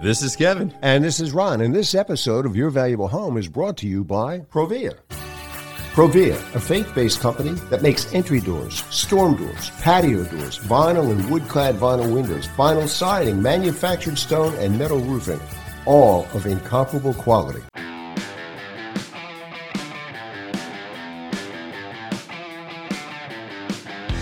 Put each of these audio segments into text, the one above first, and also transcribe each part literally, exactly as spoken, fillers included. This is Kevin. And this is Ron. And this episode of Your Valuable Home is brought to you by Provia. Provia, a faith-based company that makes entry doors, storm doors, patio doors, vinyl and wood-clad vinyl windows, vinyl siding, manufactured stone, and metal roofing, all of incomparable quality.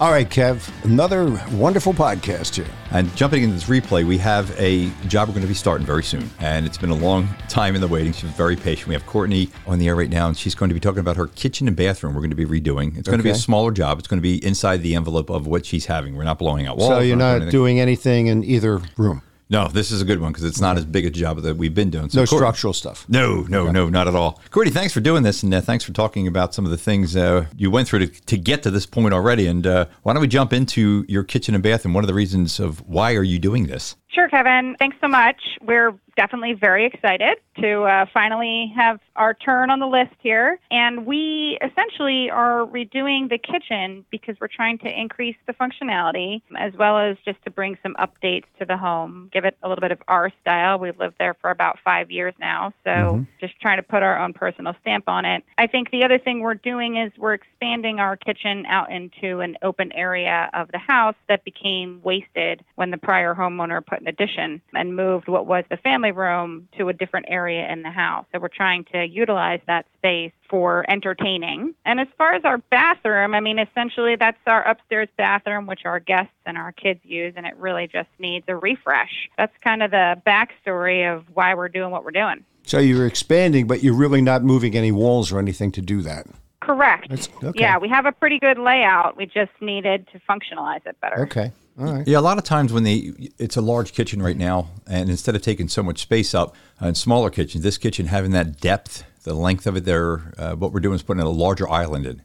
All right, Kev, another wonderful podcast here. And jumping into this replay, we have a job we're going to be starting very soon. And it's been a long time in the waiting. She's very patient. We have Courtney on the air right now, and she's going to be talking about her kitchen and bathroom we're going to be redoing. It's going okay. to be a smaller job. It's going to be inside the envelope of what she's having. We're not blowing out walls. So you're not anything. doing anything in either room? No, this is a good one because it's not as big a job that we've been doing. So no Courtney, structural stuff. No, no, no, not at all. Courtney, thanks for doing this, and uh, thanks for talking about some of the things uh, you went through to, to get to this point already. And uh, why don't we jump into your kitchen and bathroom, one of the reasons of why are you doing this? Sure, Kevin. Thanks so much. We're definitely very excited to uh, finally have our turn on the list here. And we essentially are redoing the kitchen because we're trying to increase the functionality as well as just to bring some updates to the home, give it a little bit of our style. We've lived there for about five years now, so mm-hmm. just trying to put our own personal stamp on it. I think the other thing we're doing is we're expanding our kitchen out into an open area of the house that became wasted when the prior homeowner put an addition and moved what was the family room to a different area in the house. So we're trying to utilize that space for entertaining. And as far as our bathroom, I mean, essentially that's our upstairs bathroom, which our guests and our kids use, and it really just needs a refresh. That's kind of the backstory of why we're doing what we're doing. So you're expanding, but you're really not moving any walls or anything to do that. Correct. Okay. Yeah, we have a pretty good layout. We just needed to functionalize it better. Okay. All right. Yeah, a lot of times when they, it's a large kitchen right now, and instead of taking so much space up uh, in smaller kitchens, this kitchen having that depth, the length of it there, uh, what we're doing is putting a larger island in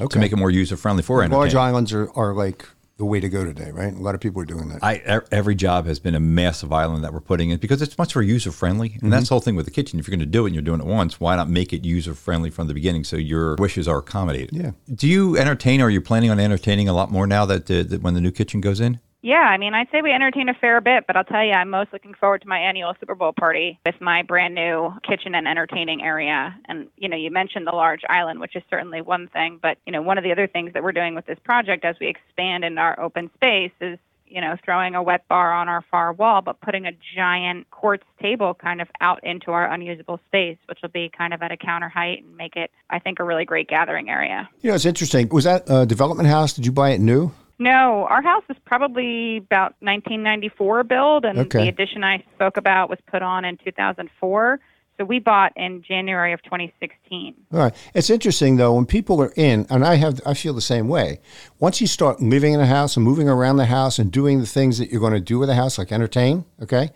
okay. to make it more user-friendly for entertainment. Large islands are, are like the way to go today, right? A lot of people are doing that. I, every job has been a massive island that we're putting in because it's much more user-friendly, and mm-hmm. that's the whole thing with the kitchen. If you're going to do it and you're doing it once, why not make it user-friendly from the beginning so your wishes are accommodated? Yeah. Do you entertain, or are you planning on entertaining a lot more now that, uh, that when the new kitchen goes in? Yeah, I mean, I'd say we entertain a fair bit, but I'll tell you, I'm most looking forward to my annual Super Bowl party with my brand new kitchen and entertaining area. And, you know, you mentioned the large island, which is certainly one thing. But, you know, one of the other things that we're doing with this project as we expand in our open space is, you know, throwing a wet bar on our far wall, but putting a giant quartz table kind of out into our unusable space, which will be kind of at a counter height and make it, I think, a really great gathering area. You know, it's interesting. Was that a development house? Did you buy it new? No, our house is probably about nineteen ninety-four build, and okay. the addition I spoke about was put on in two thousand four. So we bought in January of twenty sixteen. All right. It's interesting, though, when people are in, and I have, I feel the same way, once you start living in a house and moving around the house and doing the things that you're going to do with a house, like entertain, okay,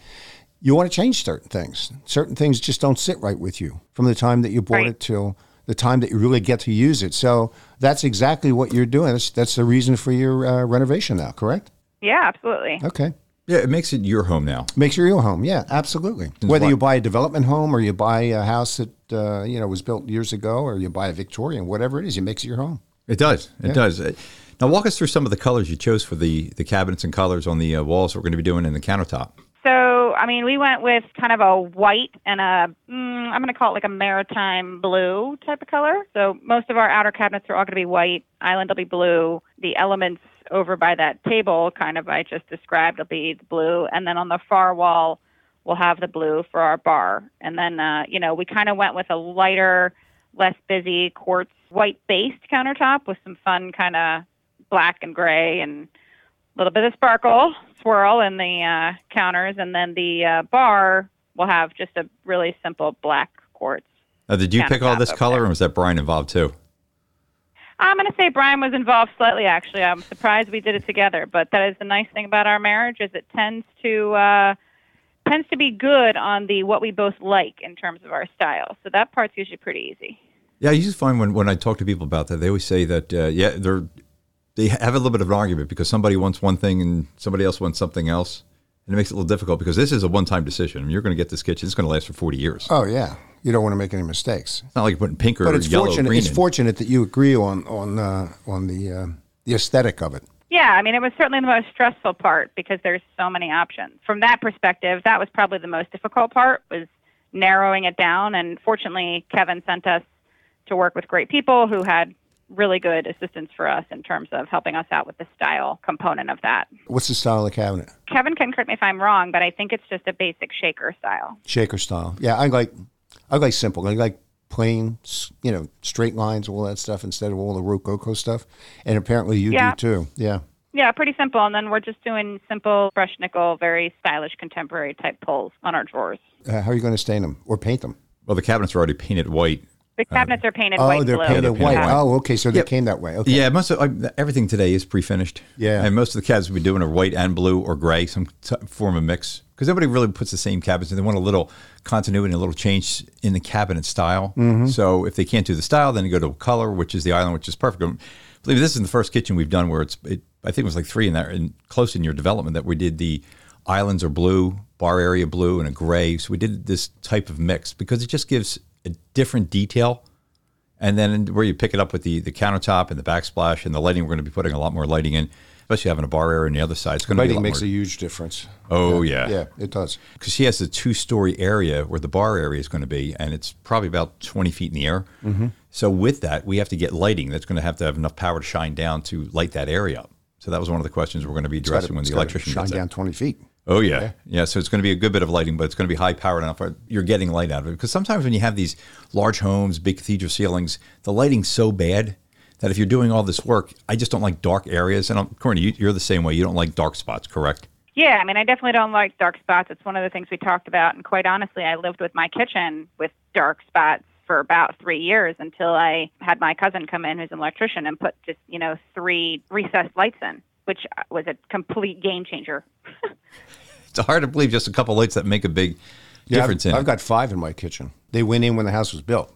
you want to change certain things. Certain things just don't sit right with you from the time that you bought right. it till the time that you really get to use it. So that's exactly what you're doing. That's, that's the reason for your uh, renovation now, correct? Yeah, absolutely. Okay. Yeah, it makes it your home now. Makes it your home, yeah, absolutely. It's Whether what? you buy a development home or you buy a house that uh, you know was built years ago, or you buy a Victorian, whatever it is, it makes it your home. It does. It yeah. does. Now walk us through some of the colors you chose for the, the cabinets and colors on the uh, walls that we're going to be doing in the countertop. So, I mean, we went with kind of a white and a, mm, I'm going to call it like a maritime blue type of color. So most of our outer cabinets are all going to be white. Island will be blue. The elements over by that table, kind of I just described, will be the blue. And then on the far wall, we'll have the blue for our bar. And then, uh, you know, we kind of went with a lighter, less busy quartz white-based countertop with some fun kind of black and gray and a little bit of sparkle, swirl in the uh, counters. And then the uh, bar will have just a really simple black quartz. Now, did you pick all this color, there. Or was that Brian involved too? I'm going to say Brian was involved slightly, actually. I'm surprised we did it together. But that is the nice thing about our marriage, is it tends to uh, tends to be good on the what we both like in terms of our style. So that part's usually pretty easy. Yeah, you just find when, when I talk to people about that, they always say that, uh, yeah, they're, they have a little bit of an argument because somebody wants one thing and somebody else wants something else. And it makes it a little difficult because this is a one-time decision. I mean, you're going to get this kitchen. It's going to last for forty years. Oh, yeah. You don't want to make any mistakes. It's not like you're putting pink or but it's yellow fortunate, or green It's in. Fortunate that you agree on on uh, on the uh, the aesthetic of it. Yeah. I mean, it was certainly the most stressful part because there's so many options. From that perspective, that was probably the most difficult part, was narrowing it down. And fortunately, Kevin sent us to work with great people who had really good assistance for us in terms of helping us out with the style component of that. What's the style of the cabinet? Kevin can correct me if I'm wrong, but I think it's just a basic shaker style. Shaker style. Yeah, I like I like simple. I like plain, you know, straight lines, all that stuff, instead of all the rococo stuff. And apparently you yeah. do too. Yeah. Yeah, pretty simple. And then we're just doing simple brushed nickel, very stylish, contemporary type pulls on our drawers. Uh, how are you going to stain them or paint them? Well, the cabinets are already painted white. The cabinets are painted um, white. Oh, they're blue. painted yeah, they're white. Yeah. Oh, okay. So they yep. came that way. Okay. Yeah, most of, uh, everything today is pre-finished. Yeah, and most of the cabinets we're doing are white and blue or gray, some t- form of mix, because everybody really puts the same cabinets, and they want a little continuity, a little change in the cabinet style. Mm-hmm. So if they can't do the style, then they go to a color, which is the island, which is perfect. I believe this is the first kitchen we've done where it's. It, I think it was like three in that, in close in your development that we did the islands are blue, bar area blue, and a gray. So we did this type of mix because it just gives a different detail, and then where you pick it up with the, the countertop and the backsplash and the lighting. We're going to be putting a lot more lighting in, especially having a bar area on the other side. It's going to lighting be a makes more... a huge difference. Oh yeah, yeah, yeah it does. Because she has a two story area where the bar area is going to be, and it's probably about twenty feet in the air. Mm-hmm. So with that, we have to get lighting that's going to have to have enough power to shine down to light that area up. So that was one of the questions we're going to be addressing to, when the electrician shine down it. twenty feet. Oh, yeah. yeah. Yeah. So it's going to be a good bit of lighting, but it's going to be high powered enough. You're getting light out of it. Because sometimes when you have these large homes, big cathedral ceilings, the lighting's so bad that if you're doing all this work, I just don't like dark areas. And I'm, Courtney, you're the same way. You don't like dark spots, correct? Yeah. I mean, I definitely don't like dark spots. It's one of the things we talked about. And quite honestly, I lived with my kitchen with dark spots for about three years until I had my cousin come in, who's an electrician, and put just, you know, three recessed lights in, which was a complete game changer. It's hard to believe just a couple lights that make a big yeah, difference I've, in I've it. got five in my kitchen. They went in when the house was built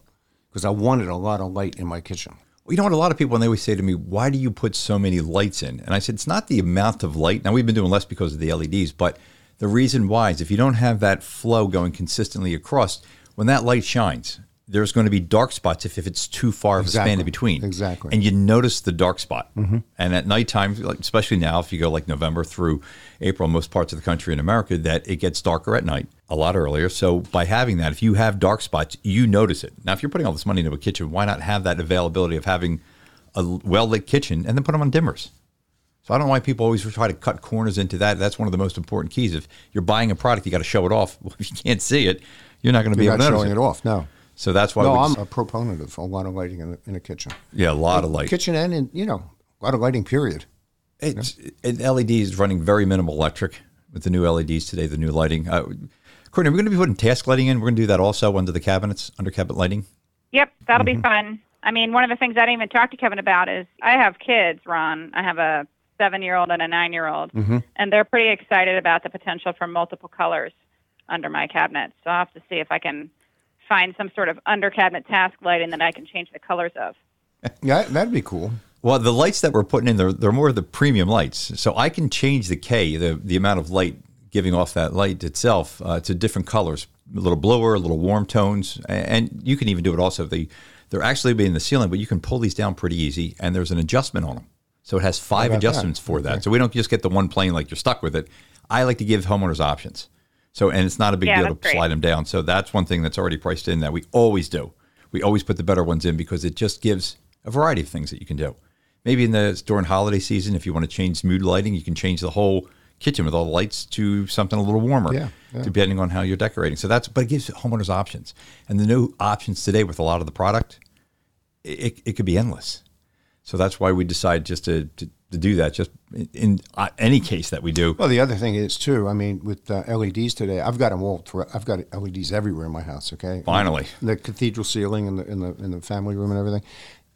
because I wanted a lot of light in my kitchen. Well, you know what? A lot of people, and they always say to me, why do you put so many lights in? And I said, it's not the amount of light. Now, we've been doing less because of the L E Ds, but the reason why is if you don't have that flow going consistently across, when that light shines, there's going to be dark spots if, if it's too far exactly. of a span in between. Exactly. And you notice the dark spot. Mm-hmm. And at nighttime, especially now, if you go like November through April, most parts of the country in America, that it gets darker at night a lot earlier. So by having that, if you have dark spots, you notice it. Now, if you're putting all this money into a kitchen, why not have that availability of having a well-lit kitchen and then put them on dimmers? So I don't know why people always try to cut corners into that. That's one of the most important keys. If you're buying a product, you got to show it off. Well, if you can't see it, you're not going to be able to notice it. You're not showing it off, no. So that's why no, we I'm just, a proponent of a lot of lighting in a, in a kitchen. Yeah, a lot in, of light. Kitchen and, in, you know, a lot of lighting, period. It's, you know? It, L E D is running very minimal electric with the new L E Ds today, the new lighting. Uh, Courtney, we're going to be putting task lighting in. We're going to do that also under the cabinets, under cabinet lighting. Yep, that'll mm-hmm. be fun. I mean, one of the things I didn't even talk to Kevin about is I have kids, Ron. I have a seven-year-old and a nine-year-old, mm-hmm. and they're pretty excited about the potential for multiple colors under my cabinet. So I'll have to see if I can find some sort of under cabinet task lighting that I can change the colors of. Yeah, that'd be cool. Well, the lights that we're putting in, they're, they're more of the premium lights. So I can change the K, the, the amount of light giving off that light itself uh, to different colors, a little bluer, a little warm tones. And you can even do it also. They, they're actually being in the ceiling, but you can pull these down pretty easy. And there's an adjustment on them. So it has five adjustments that? for that. Okay. So we don't just get the one plane like you're stuck with it. I like to give homeowners options. So, and it's not a big yeah, deal to great. slide them down. So that's one thing that's already priced in that we always do. We always put the better ones in because it just gives a variety of things that you can do. maybe in the during holiday season, if you want to change mood lighting, you can change the whole kitchen with all the lights to something a little warmer, yeah, yeah. depending on how you're decorating. So that's, but it gives homeowners options. And the new options today with a lot of the product, it it could be endless. So that's why we decided just to, to, to do that, just in any case that we do. Well, the other thing is too, I mean, with uh, L E Ds today, I've got them all. I've got L E Ds everywhere in my house. Okay, finally, and the cathedral ceiling and the in the in the family room and everything.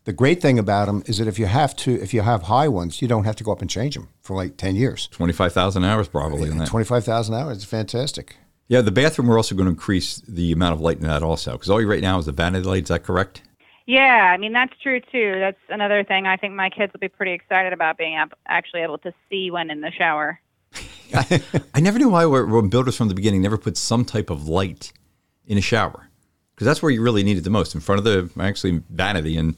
The great thing about them is that if you have to, if you have high ones, you don't have to go up and change them for like ten years. twenty-five thousand hours probably. Yeah, twenty-five thousand hours. It's fantastic. Yeah, the bathroom, we're also going to increase the amount of light in that also, because all you right now is the vanity light. Is that correct? Yeah, I mean, that's true, too. That's another thing I think my kids will be pretty excited about, being ap- actually able to see when in the shower. I, I never knew why we're, we're builders from the beginning never put some type of light in a shower, because that's where you really need it the most, in front of the, actually, vanity and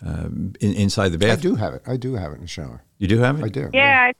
um, in, inside the bathroom. I do have it. I do have it in the shower. You do have it? I do. Yeah, yeah.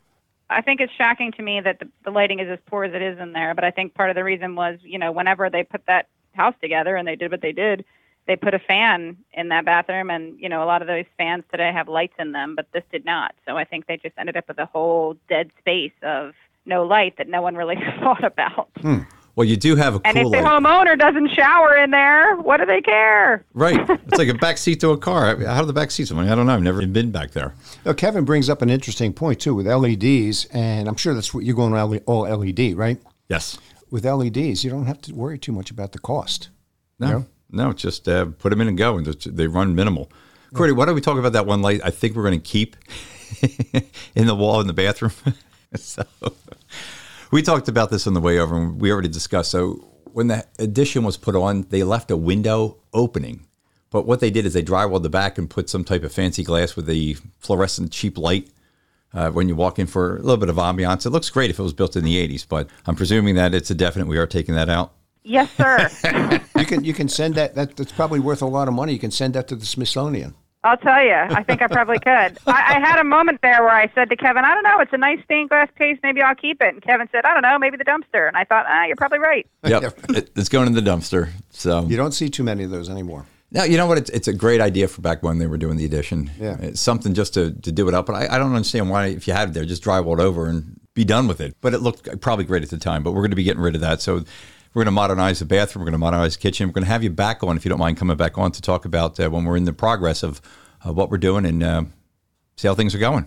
I, I think it's shocking to me that the, the lighting is as poor as it is in there, but I think part of the reason was, you know, whenever they put that house together and they did what they did, they put a fan in that bathroom, and, you know, a lot of those fans today have lights in them, but this did not. So I think they just ended up with a whole dead space of no light that no one really thought about. Hmm. Well, you do have a cool light. And if the homeowner doesn't shower in there, what do they care? Right. It's like a back seat to a car. How do the back seats? I mean, I don't know. I've never been back there. Now, Kevin brings up an interesting point, too, with L E Ds, and I'm sure that's what you're going around all L E D, right? Yes. With L E Ds, you don't have to worry too much about the cost. No. You know? No, just uh, put them in and go, and they run minimal. Courtney, why don't we talk about that one light I think we're going to keep in the wall in the bathroom? So we talked about this on the way over, and we already discussed. So when the addition was put on, they left a window opening. But what they did is they drywalled the back and put some type of fancy glass with a fluorescent cheap light uh, when you walk in for a little bit of ambiance. It looks great if it was built in the eighties, but I'm presuming that it's a definite we are taking that out. Yes, sir. you can you can send that, that. That's probably worth a lot of money. You can send that to the Smithsonian. I'll tell you. I think I probably could. I, I had a moment there where I said to Kevin, I don't know. It's a nice stained glass case. Maybe I'll keep it. And Kevin said, I don't know. Maybe the dumpster. And I thought, ah, you're probably right. Yep. it, it's going in the dumpster. So you don't see too many of those anymore. Now, you know what? It's, it's a great idea for back when they were doing the addition. Yeah. It's something just to, to do it up. But I, I don't understand why, if you had it there, just drywalled over and be done with it. But it looked probably great at the time. But we're going to be getting rid of that. So we're going to modernize the bathroom. We're going to modernize the kitchen. We're going to have you back on, if you don't mind coming back on, to talk about uh, when we're in the progress of uh, what we're doing and uh, see how things are going.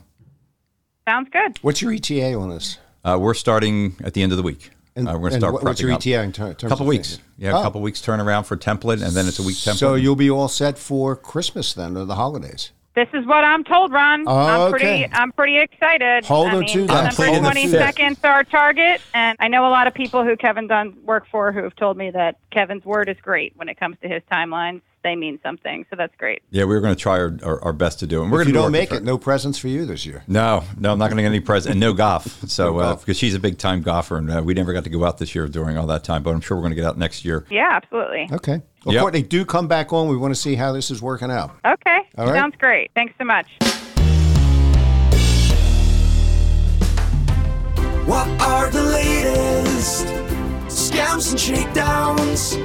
Sounds good. What's your E T A on this? Uh, we're starting at the end of the week. And, uh, we're going to start prepping up. What's your E T A in terms of? A couple weeks. Yeah, a couple weeks turnaround for template, and then it's a week template. So you'll be all set for Christmas then, or the holidays. This is what I'm told, Ron. Oh, I'm okay. pretty I'm pretty excited. Hold I on mean, to that. December twenty-second's our target, and I know a lot of people who Kevin's done work for who have told me that Kevin's word is great when it comes to his timelines. They mean something, so that's great. Yeah, we're going to try our, our, our best to do it. We're if you don't make it, no presents for you this year. No, no, I'm not going to get any presents, and no golf, so, no uh, golf. Because she's a big-time golfer, and uh, we never got to go out this year during all that time, but I'm sure we're going to get out next year. Yeah, absolutely. Okay. Well, yep. Courtney, do come back on. We want to see how this is working out. Okay. All right. Sounds great. Thanks so much. What are the latest scams and shakedowns?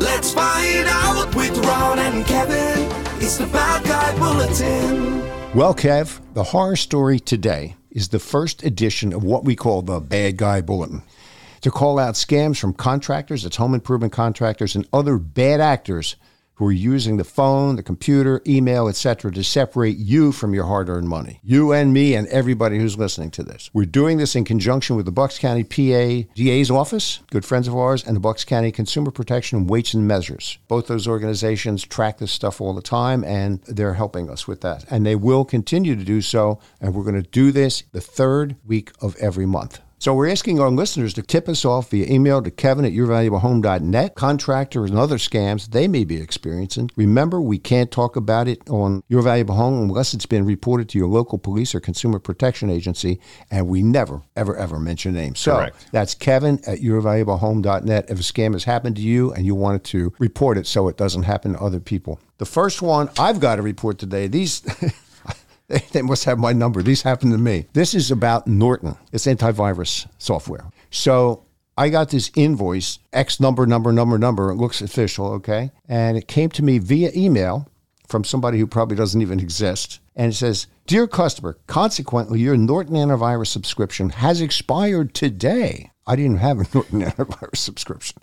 Let's find out with Ron and Kevin. It's the Bad Guy Bulletin. Well, Kev, the horror story today is the first edition of what we call the Bad Guy Bulletin, to call out scams from contractors, it's home improvement contractors, and other bad actors who are using the phone, the computer, email, et cetera, to separate you from your hard-earned money. You and me and everybody who's listening to this. We're doing this in conjunction with the Bucks County P A D A's office, good friends of ours, and the Bucks County Consumer Protection and Weights and Measures. Both those organizations track this stuff all the time, and they're helping us with that. And they will continue to do so, and we're going to do this the third week of every month. So we're asking our listeners to tip us off via email to Kevin at your valuable home dot net. Contractors and other scams they may be experiencing. Remember, we can't talk about it on Your Valuable Home unless it's been reported to your local police or consumer protection agency, and we never, ever, ever mention names. So correct. That's Kevin at your valuable home dot net. If a scam has happened to you and you wanted to report it so it doesn't happen to other people. The first one I've got to report today, these... They must have my number. These happened to me. This is about Norton. It's antivirus software. So I got this invoice, X number, number, number, number. It looks official, okay? And it came to me via email from somebody who probably doesn't even exist. And it says, "Dear customer, consequently, your Norton antivirus subscription has expired today." I didn't have a Norton antivirus subscription.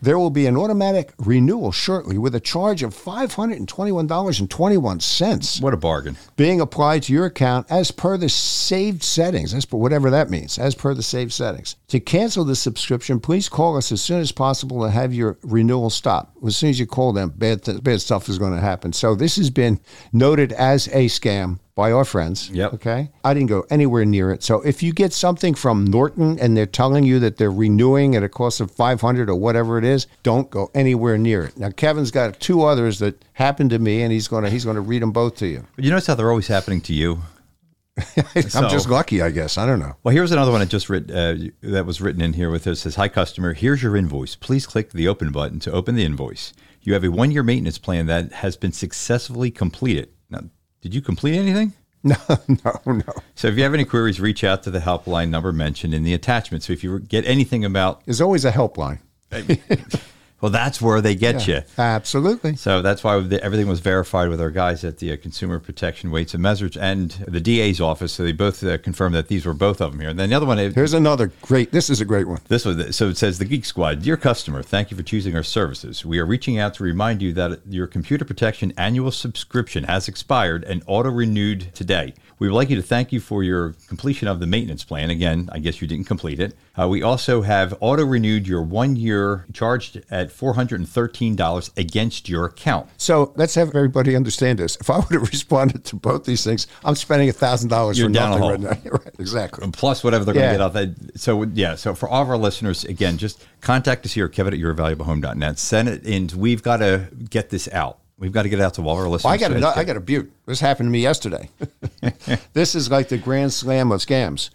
"There will be an automatic renewal shortly with a charge of five hundred twenty-one dollars and twenty-one cents. What a bargain. "Being applied to your account as per the saved settings," as per whatever that means, as per the saved settings. "To cancel the subscription, please call us as soon as possible to have your renewal stop." As soon as you call them, bad, th- bad stuff is going to happen. So this has been noted as a scam by our friends. Yep. Okay. I didn't go anywhere near it. So if you get something from Norton and they're telling you that they're renewing at a cost of five hundred dollars or whatever it is, don't go anywhere near it. Now, Kevin's got two others that happened to me, and he's going to he's going to read them both to you. You notice how they're always happening to you? I'm so, just lucky, I guess. I don't know. Well, here's another one I just read, uh, that was written in here with this. It says, "Hi, customer. Here's your invoice. Please click the open button to open the invoice. You have a one-year maintenance plan that has been successfully completed." Now, did you complete anything? No, no, no. So if you have any queries, reach out to the helpline number mentioned in the attachment. So if you get anything about... There's always a helpline. Well, that's where they get yeah, you. Absolutely. So that's why everything was verified with our guys at the Consumer Protection, Weights and Measures, and the D A's office. So they both uh, confirmed that these were both of them here. And then the other one... Here's another great... This is a great one. This one. So it says, "The Geek Squad, dear customer, thank you for choosing our services. We are reaching out to remind you that your computer protection annual subscription has expired and auto-renewed today. We would like you to thank you for your completion of the maintenance plan." Again, I guess you didn't complete it. Uh, "we also have auto-renewed your one-year charged at four hundred thirteen dollars against your account." So let's have everybody understand this. If I would have responded to both these things, I'm spending one thousand dollars for nothing right now. Right, exactly. And plus whatever they're yeah. going to get out. So, yeah, so for all of our listeners, again, just contact us here, Kevin at your valuable home dot net. Send it in. We've got to get this out. We've got to get out to all our listeners. Well, I, got so a, I got a butte. This happened to me yesterday. This is like the grand slam of scams.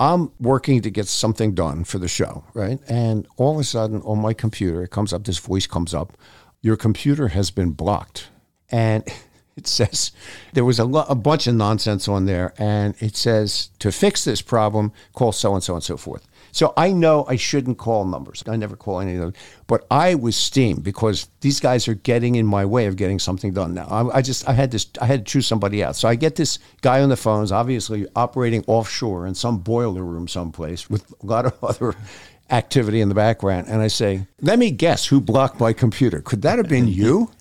I'm working to get something done for the show, right? And all of a sudden on my computer, it comes up, this voice comes up, "Your computer has been blocked." And it says, there was a, lo- a bunch of nonsense on there. And it says, "To fix this problem, call so-and-so and so forth." So I know I shouldn't call numbers. I never call any of them. But I was steamed because these guys are getting in my way of getting something done now. I, I just, I had this, I had to choose somebody out. So I get this guy on the phones, obviously operating offshore in some boiler room someplace with a lot of other activity in the background. And I say, "Let me guess who blocked my computer. Could that have been you?"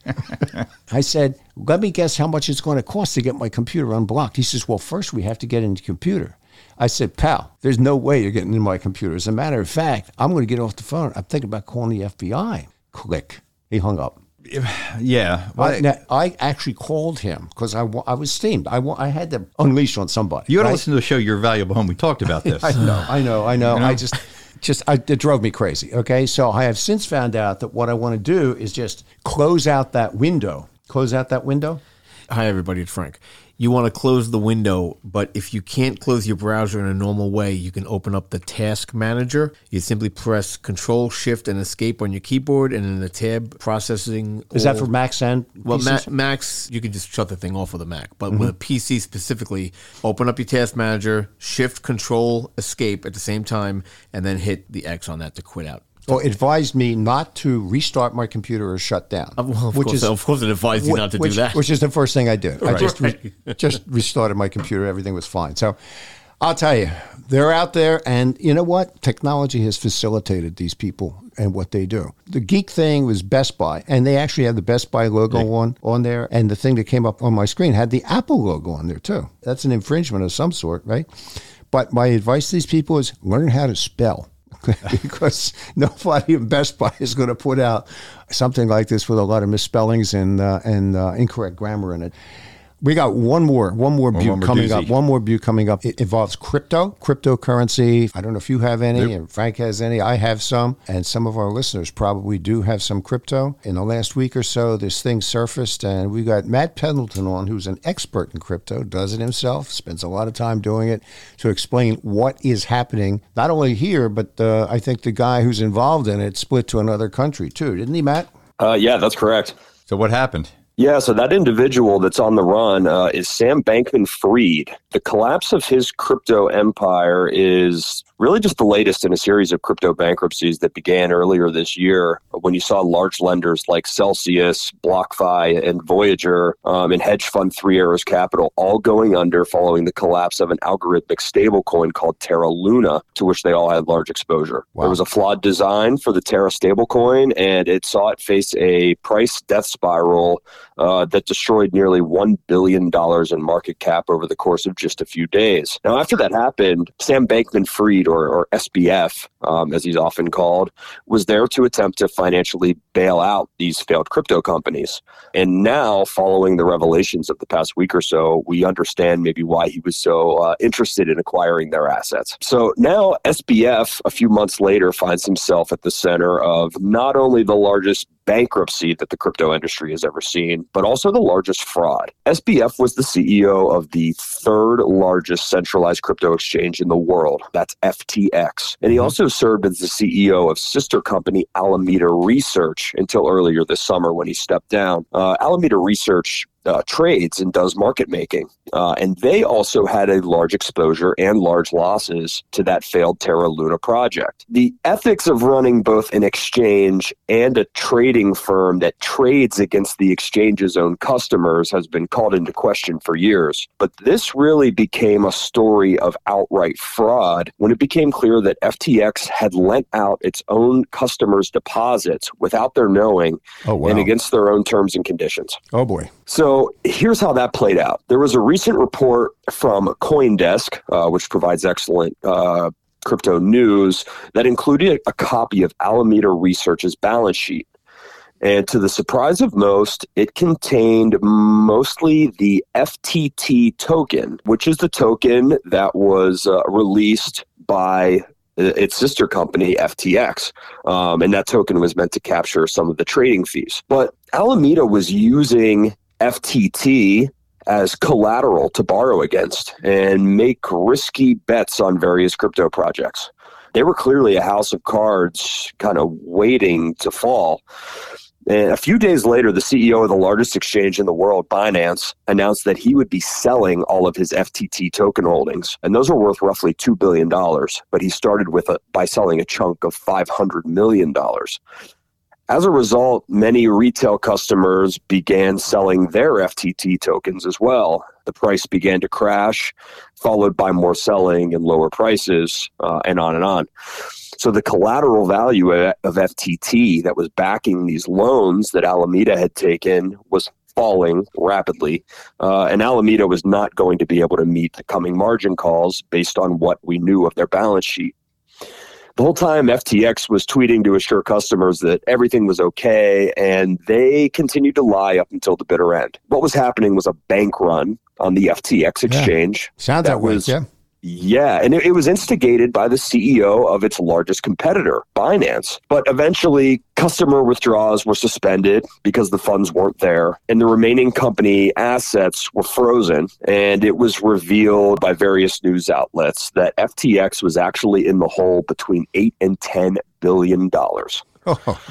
I said, "Let me guess how much it's going to cost to get my computer unblocked." He says, "Well, first we have to get into computer." I said, "Pal, there's no way you're getting in my computer. As a matter of fact, I'm going to get off the phone. I'm thinking about calling the F B I." Click. He hung up. Yeah. Well, I, now, I actually called him because I, I was steamed. I, I had to unleash on somebody. You ought right? to listen to the show, Your Valuable Home. We talked about this. I know, I know, I know. You know? I just... Just I, it drove me crazy, okay? So I have since found out that what I want to do is just close out that window. Close out that window? Hi, everybody. It's Frank. You want to close the window, but if you can't close your browser in a normal way, you can open up the Task Manager. You simply press Control, Shift, and Escape on your keyboard, and then the tab processing. Is that for Macs and P Cs? Well, Ma- Macs, you can just shut the thing off with a Mac. But mm-hmm. with a P C specifically, open up your Task Manager, Shift, Control, Escape at the same time, and then hit the X on that to quit out. Well, it advised me not to restart my computer or shut down. Uh, well, of, which course, is, of course, it advised you not to which, do that. Which is the first thing I did. Right. I just re- just restarted my computer. Everything was fine. So I'll tell you, they're out there. And you know what? Technology has facilitated these people and what they do. The geek thing was Best Buy. And they actually had the Best Buy logo right. on, on there. And the thing that came up on my screen had the Apple logo on there, too. That's an infringement of some sort, right? But my advice to these people is learn how to spell. Because nobody in Best Buy is going to put out something like this with a lot of misspellings and uh, and uh, incorrect grammar in it. We got one more, one more view coming doozy. up, one more view coming up. It involves crypto, cryptocurrency. I don't know if you have any, nope. and Frank has any. I have some, and some of our listeners probably do have some crypto. In the last week or so, this thing surfaced, and we got Matt Pendleton on, who's an expert in crypto, does it himself, spends a lot of time doing it, to explain what is happening, not only here, but uh, I think the guy who's involved in it split to another country too, didn't he, Matt? Uh, yeah, that's correct. So what happened? Yeah, so that individual that's on the run uh, is Sam Bankman-Fried. The collapse of his crypto empire is really just the latest in a series of crypto bankruptcies that began earlier this year when you saw large lenders like Celsius, BlockFi, and Voyager, um, and hedge fund Three Arrows Capital all going under following the collapse of an algorithmic stablecoin called Terra Luna, to which they all had large exposure. Wow. There was a flawed design for the Terra stablecoin, and it saw it face a price death spiral uh, that destroyed nearly one billion dollars in market cap over the course of just a few days. Now, after that happened, Sam Bankman-Fried, or, or S B F, um, as he's often called, was there to attempt to financially bail out these failed crypto companies. And now, following the revelations of the past week or so, we understand maybe why he was so uh, interested in acquiring their assets. So now S B F, a few months later, finds himself at the center of not only the largest bankruptcy that the crypto industry has ever seen, but also the largest fraud. S B F was the C E O of the third largest centralized crypto exchange in the world. That's F T X. And he also served as the C E O of sister company Alameda Research until earlier this summer when he stepped down. Uh, Alameda Research Uh, trades and does market making. Uh, and they also had a large exposure and large losses to that failed Terra Luna project. The ethics of running both an exchange and a trading firm that trades against the exchange's own customers has been called into question for years. But this really became a story of outright fraud when it became clear that F T X had lent out its own customers' deposits without their knowing oh, wow. and against their own terms and conditions. Oh, boy. So So here's how that played out. There was a recent report from CoinDesk, uh, which provides excellent uh, crypto news, that included a copy of Alameda Research's balance sheet. And to the surprise of most, it contained mostly the F T T token, which is the token that was uh, released by its sister company, F T X. Um, and that token was meant to capture some of the trading fees. But Alameda was using F T T as collateral to borrow against and make risky bets on various crypto projects. They were clearly a house of cards kind of waiting to fall. And a few days later, the C E O of the largest exchange in the world, Binance, announced that he would be selling all of his F T T token holdings. And those are worth roughly two billion dollars. But he started with a, by selling a chunk of five hundred million dollars. As a result, many retail customers began selling their F T T tokens as well. The price began to crash, followed by more selling and lower prices, uh, and on and on. So the collateral value of F T T that was backing these loans that Alameda had taken was falling rapidly, uh, and Alameda was not going to be able to meet the coming margin calls based on what we knew of their balance sheet. The whole time, F T X was tweeting to assure customers that everything was okay, and they continued to lie up until the bitter end. What was happening was a bank run on the F T X exchange. Yeah. Sounds that way, yeah. Yeah, and it, it was instigated by the C E O of its largest competitor, Binance. But eventually, customer withdrawals were suspended because the funds weren't there, and the remaining company assets were frozen. And it was revealed by various news outlets that F T X was actually in the hole between eight and ten billion dollars. Oh.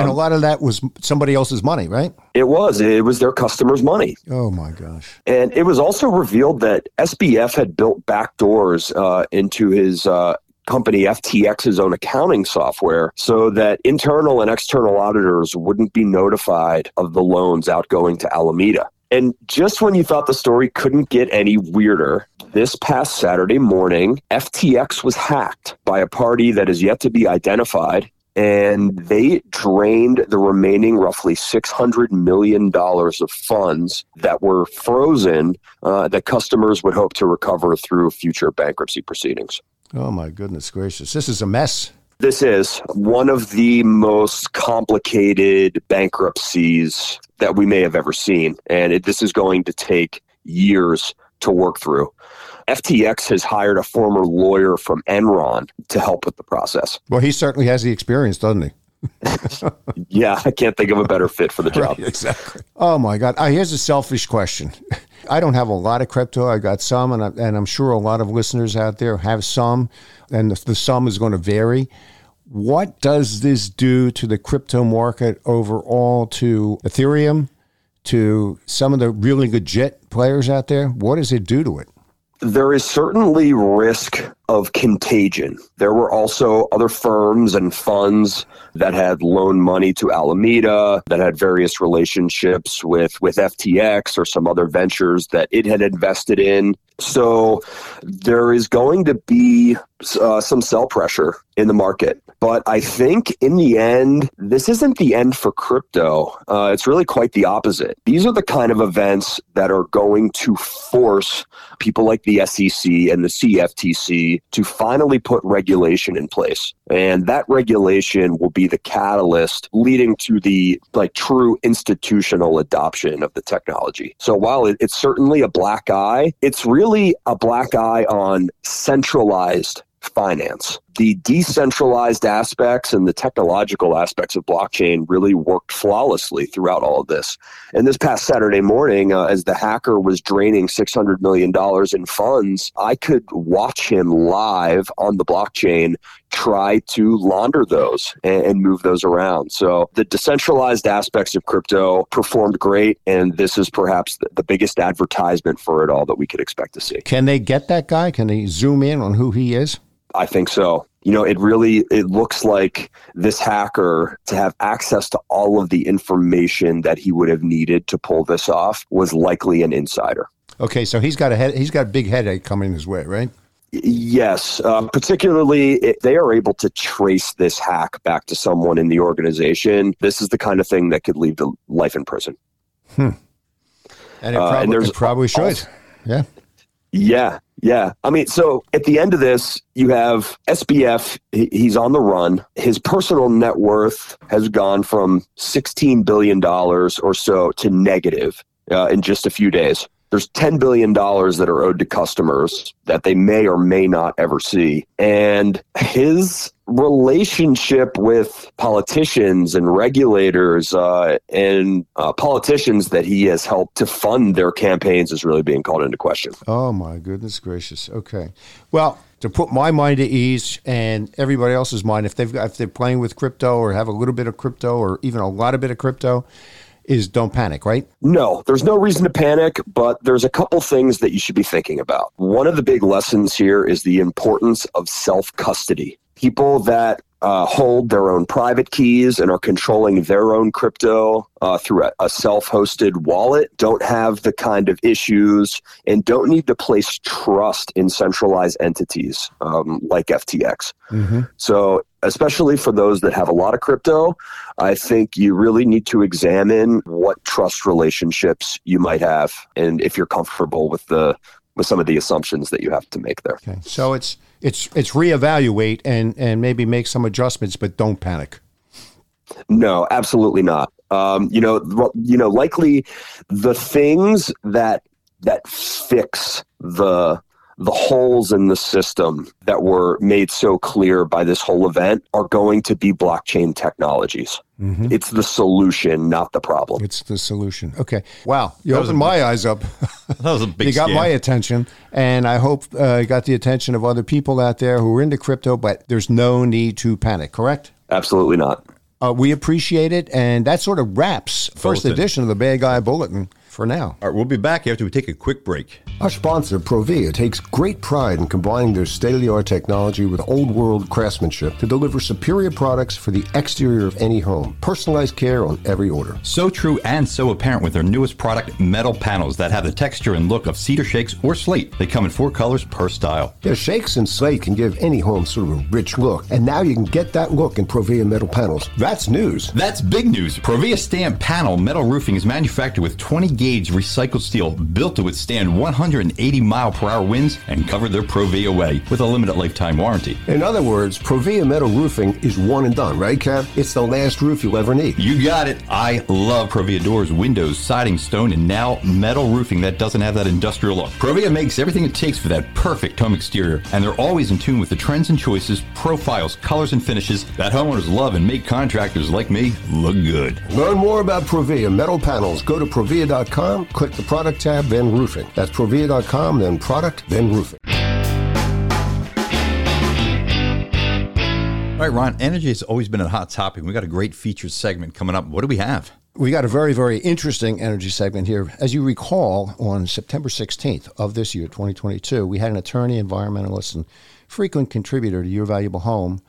And a lot of that was somebody else's money, right? It was. It was their customers' money. Oh, my gosh. And it was also revealed that S B F had built backdoors uh, into his uh, company F T X's own accounting software so that internal and external auditors wouldn't be notified of the loans outgoing to Alameda. And just when you thought the story couldn't get any weirder, this past Saturday morning, F T X was hacked by a party that is yet to be identified. And they drained the remaining roughly six hundred million dollars of funds that were frozen uh, that customers would hope to recover through future bankruptcy proceedings. Oh, my goodness gracious. This is a mess. This is one of the most complicated bankruptcies that we may have ever seen. And it, this is going to take years to work through. F T X has hired a former lawyer from Enron to help with the process. Well, he certainly has the experience, doesn't he? Yeah, I can't think of a better fit for the job. Right, exactly. Oh, my God. Uh, here's a selfish question. I don't have a lot of crypto. I got some, and, I, and I'm sure a lot of listeners out there have some, and the, the sum is going to vary. What does this do to the crypto market overall, to Ethereum, to some of the really legit players out there? What does it do to it? There is certainly risk of contagion. There were also other firms and funds that had loaned money to Alameda, that had various relationships with, with F T X or some other ventures that it had invested in. So there is going to be uh, some sell pressure in the market. But I think in the end, this isn't the end for crypto. Uh, it's really quite the opposite. These are the kind of events that are going to force people like the S E C and the C F T C to finally put regulation in place. And that regulation will be the catalyst leading to the like true institutional adoption of the technology. So while it, it's certainly a black eye, it's really a black eye on centralized finance. The decentralized aspects and the technological aspects of blockchain really worked flawlessly throughout all of this. And this past Saturday morning, uh, as the hacker was draining six hundred million dollars in funds, I could watch him live on the blockchain try to launder those and, and move those around. So the decentralized aspects of crypto performed great, and this is perhaps the, the biggest advertisement for it all that we could expect to see. Can they get that guy? Can they zoom in on who he is? I think so. You know, it really, it looks like this hacker, to have access to all of the information that he would have needed to pull this off, was likely an insider. Okay, so he's got a head, he's got a big headache coming his way, right? Yes, uh, particularly if they are able to trace this hack back to someone in the organization. This is the kind of thing that could lead to life in prison. Hmm. And it probably, uh, and there's, it probably should. Also, yeah. Yeah. Yeah. I mean, so at the end of this, you have S B F. He's on the run. His personal net worth has gone from sixteen billion dollars or so to negative uh, in just a few days. There's ten billion dollars that are owed to customers that they may or may not ever see. And his relationship with politicians and regulators uh, and uh, politicians that he has helped to fund their campaigns is really being called into question. Oh, my goodness gracious. Okay. Well, to put my mind at ease and everybody else's mind, if, they've got, if they're playing with crypto or have a little bit of crypto or even a lot of bit of crypto, is don't panic, right? No, there's no reason to panic, but there's a couple things that you should be thinking about. One of the big lessons here is the importance of self-custody. People that uh, hold their own private keys and are controlling their own crypto uh, through a, a self-hosted wallet don't have the kind of issues and don't need to place trust in centralized entities um, like F T X. Mm-hmm. So especially for those that have a lot of crypto, I think you really need to examine what trust relationships you might have and if you're comfortable with the with some of the assumptions that you have to make there. Okay. So it's it's it's reevaluate and, and maybe make some adjustments, but don't panic. No, absolutely not. Um, you know, you know, likely the things that that fix the the holes in the system that were made so clear by this whole event are going to be blockchain technologies. Mm-hmm. It's the solution, not the problem. It's the solution. Okay. Wow. You that opened my big, eyes up. That was a big You got scam. My attention, and I hope you uh, got the attention of other people out there who are into crypto, but there's no need to panic, correct? Absolutely not. Uh, we appreciate it, and that sort of wraps Bulletin. First edition of the Bad Guy Bulletin. For now. All right, we'll be back after we take a quick break. Our sponsor, Provia, takes great pride in combining their state-of-the-art technology with old-world craftsmanship to deliver superior products for the exterior of any home. Personalized care on every order. So true and so apparent with their newest product, metal panels that have the texture and look of cedar shakes or slate. They come in four colors per style. Their shakes and slate can give any home sort of a rich look, and now you can get that look in Provia metal panels. That's news. That's big news. Provia stamped panel metal roofing is manufactured with twenty gauge recycled steel built to withstand one hundred eighty mile per hour winds and cover their Provia way with a limited lifetime warranty. In other words, Provia metal roofing is one and done, right, Kev? It's the last roof you'll ever need. You got it. I love Provia doors, windows, siding, stone, and now metal roofing that doesn't have that industrial look. Provia makes everything it takes for that perfect home exterior, and they're always in tune with the trends and choices, profiles, colors, and finishes that homeowners love and make contractors like me look good. Learn more about Provia metal panels. Go to provia dot com. Click the product tab, then roofing. That's provia dot com, then product, then roofing. All right, Ron, energy has always been a hot topic. We got a great featured segment coming up. What do we have? We got a very, very interesting energy segment here. As you recall, on September sixteenth of this year, twenty twenty-two, we had an attorney, environmentalist, and frequent contributor to Your Valuable Home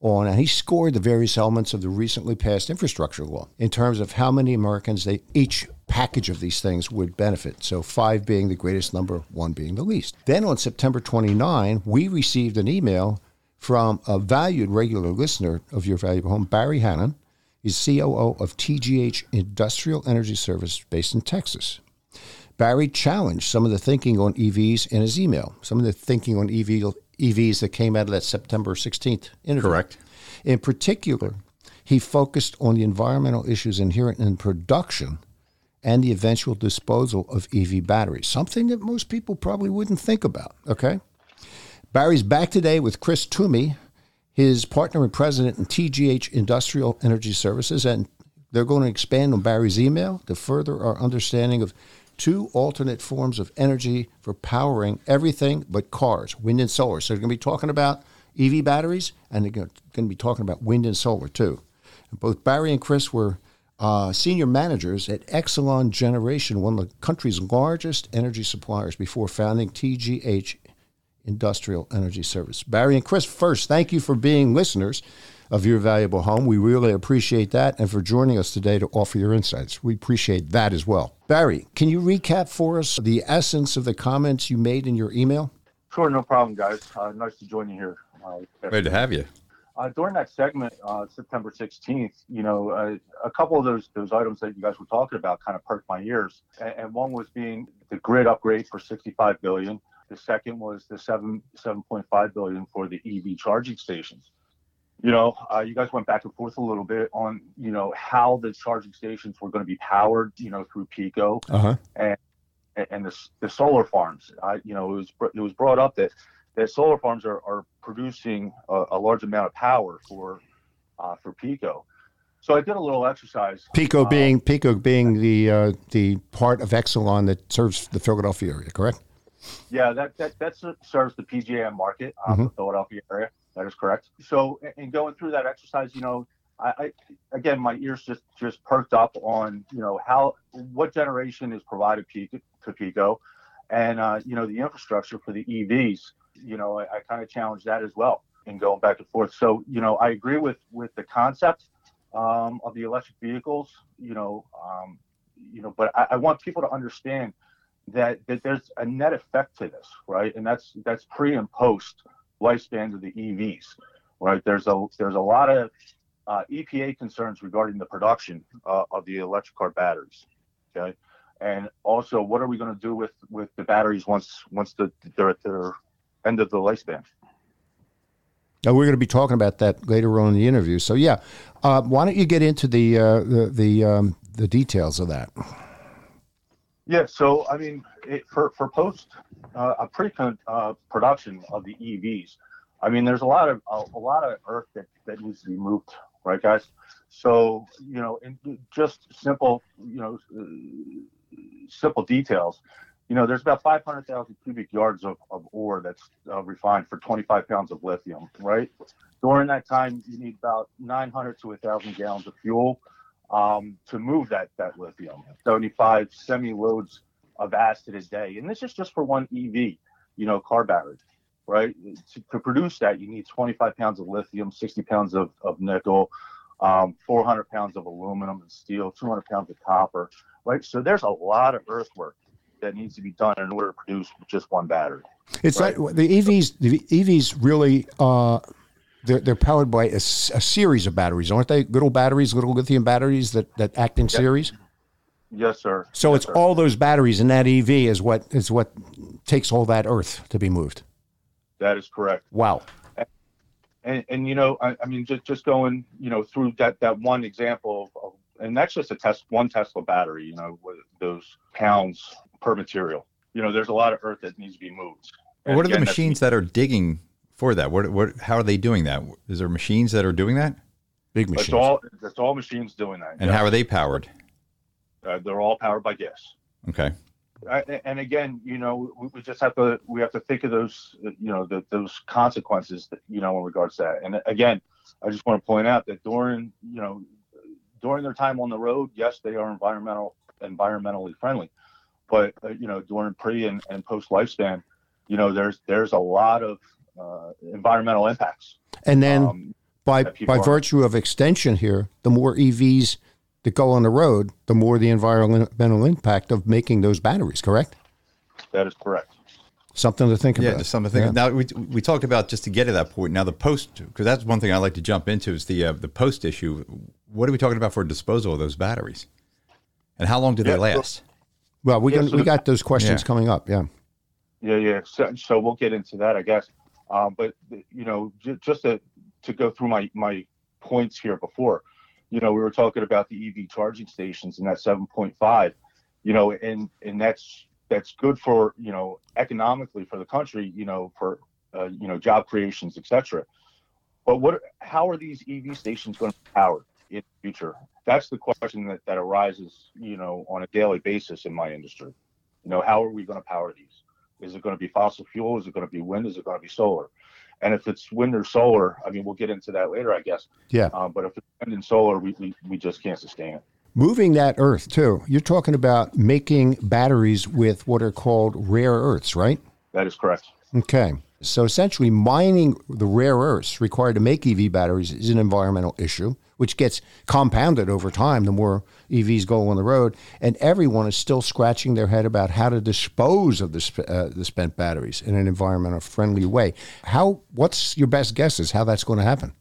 on, and he scored the various elements of the recently passed infrastructure law in terms of how many Americans they each package of these things would benefit. So five being the greatest number, one being the least. Then on September twenty-ninth, we received an email from a valued regular listener of Your Valuable Home, Barry Hannon. He's C O O of T G H Industrial Energy Service based in Texas. Barry challenged some of the thinking on E Vs in his email, some of the thinking on E V, E Vs that came out of that September sixteenth interview. Correct. In particular, he focused on the environmental issues inherent in production and the eventual disposal of E V batteries, something that most people probably wouldn't think about, okay? Barry's back today with Chris Toomey, his partner and president in T G H Industrial Energy Services, and they're going to expand on Barry's email to further our understanding of two alternate forms of energy for powering everything but cars, wind and solar. So they're going to be talking about E V batteries, and they're going to be talking about wind and solar too. And both Barry and Chris were uh, senior managers at Exelon Generation, one of the country's largest energy suppliers, before founding T G H Industrial Energy Service. Barry and Chris, first, thank you for being listeners of Your Valuable Home. We really appreciate that, and for joining us today to offer your insights. We appreciate that as well. Barry, can you recap for us the essence of the comments you made in your email? Sure, no problem, guys. Uh, nice to join you here. Uh, Great to have you. Uh, during that segment, uh, September sixteenth, you know, uh, a couple of those those items that you guys were talking about kind of perked my ears. And, and one was being the grid upgrade for sixty-five billion dollars. The second was the seven seven point five billion for the E V charging stations. You know, uh, you guys went back and forth a little bit on, you know, how the charging stations were going to be powered, you know, through PECO uh-huh. and and the the solar farms. I, you know, it was it was brought up that, that solar farms are are producing a, a large amount of power for uh, for PECO. So I did a little exercise. PECO uh, being PECO being the uh, the part of Exelon that serves the Philadelphia area, correct? Yeah, that that, that serves the P J M market, um, mm-hmm. the Philadelphia area. That is correct. So, in going through that exercise, you know, I, I again, my ears just, just perked up on, you know, how what generation is provided to PECO, and uh, you know, the infrastructure for the E Vs. You know, I, I kind of challenged that as well in going back and forth. So, you know, I agree with with the concept um, of the electric vehicles. You know, um, you know, but I, I want people to understand that, that there's a net effect to this, right? And that's that's pre and post lifespans of the E Vs, right? There's a there's a lot of uh, E P A concerns regarding the production uh, of the electric car batteries, okay? And also, what are we going to do with, with the batteries once once the, they're at their end of the lifespan? Now, we're going to be talking about that later on in the interview. So yeah, uh, why don't you get into the uh, the the, um, the details of that? Yeah, so I mean, it, for for post uh, a pre uh, production of the E Vs, I mean, there's a lot of a, a lot of earth that, that needs to be moved, right, guys? So you know, in just simple, you know, uh, simple details. You know, there's about five hundred thousand cubic yards of, of ore that's uh, refined for twenty-five pounds of lithium, right? During that time, you need about nine hundred to one thousand gallons of fuel. Um, to move that, that lithium, seventy-five semi-loads of acid a day. And this is just for one E V, you know, car battery, right? To, to produce that, you need twenty-five pounds of lithium, sixty pounds of, of nickel, um, four hundred pounds of aluminum and steel, two hundred pounds of copper, right? So there's a lot of earthwork that needs to be done in order to produce just one battery. It's right? Like the E Vs, the E Vs really... Uh... They're, they're powered by a, a series of batteries, aren't they? Little batteries, little lithium batteries that, that act in yep. series? Yes, sir. So yes, it's sir. all those batteries in that E V is what is what takes all that earth to be moved. That is correct. Wow. And, and, and you know, I, I mean, just, just going, you know, through that, that one example, of, and that's just a test, one Tesla battery, you know, with those pounds per material. You know, there's a lot of earth that needs to be moved. Well, what again, are the machines that are digging for that? What, what, how are they doing that? Is there machines that are doing that? Big machines. That's all, that's all machines doing that. And yeah. How are they powered? Uh, they're all powered by gas. Okay. I, and again, you know, we, we just have to, we have to think of those, you know, the, those consequences that, you know, in regards to that. And again, I just want to point out that during, you know, during their time on the road, yes, they are environmental, environmentally friendly, but uh, you know, during pre and, and post lifespan, you know, there's, there's a lot of, uh, environmental impacts. And then um, by by are. virtue of extension here, the more E Vs that go on the road, the more the environmental impact of making those batteries, correct? That is correct. Something to think yeah, about. Yeah, something to think yeah. about. Now, we we talked about, just to get to that point, now the post, because that's one thing I like to jump into is the uh, the post issue. What are we talking about for disposal of those batteries? And how long do yeah, they last? So, well, we, yeah, got, so we got those questions yeah. coming up, yeah. Yeah, yeah. So, so we'll get into that, I guess. Um, but, you know, j- just to, to go through my, my points here before, you know, we were talking about the E V charging stations and that seven point five, you know, and, and that's, that's good for, you know, economically for the country, you know, for, uh, you know, job creations, et cetera. But what, how are these E V stations going to be powered in the future? That's the question that, that arises, you know, on a daily basis in my industry. You know, how are we going to power these? Is it going to be fossil fuel? Is it going to be wind? Is it going to be solar? And if it's wind or solar, I mean, we'll get into that later, I guess. Yeah. Um, but if it's wind and solar, we, we we just can't sustain it. Moving that earth, too. You're talking about making batteries with what are called rare earths, right? That is correct. Okay. So essentially mining the rare earths required to make E V batteries is an environmental issue, which gets compounded over time the more E Vs go on the road. And everyone is still scratching their head about how to dispose of the, uh, the spent batteries in an environmental friendly way. How? What's your best guess as how that's going to happen?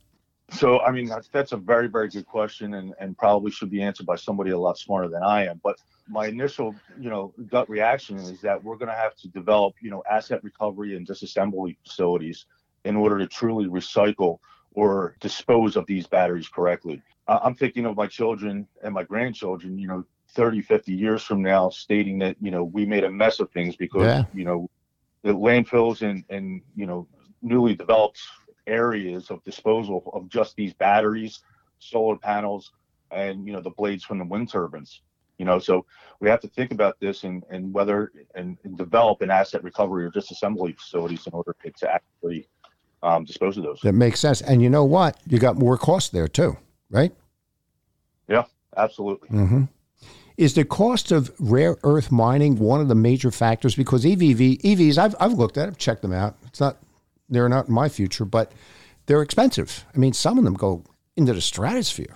So, I mean, that's, that's a very, very good question and, and probably should be answered by somebody a lot smarter than I am. But my initial, you know, gut reaction is that we're going to have to develop, you know, asset recovery and disassembly facilities in order to truly recycle or dispose of these batteries correctly. I'm thinking of my children and my grandchildren, you know, thirty, fifty years from now, stating that, you know, we made a mess of things because, yeah. you know, the landfills and, and, you know, newly developed areas of disposal of just these batteries, solar panels, and, you know, the blades from the wind turbines, you know. So we have to think about this and, and whether and, and develop an asset recovery or disassembly facilities in order to actually um, dispose of those. That makes sense. And you know what? You got more cost there too, right? Yeah, absolutely. Mm-hmm. Is the cost of rare earth mining one of the major factors? Because E V, E Vs, I've, I've looked at it, checked them out. It's not, they're not in my future, but they're expensive. I mean, some of them go into the stratosphere.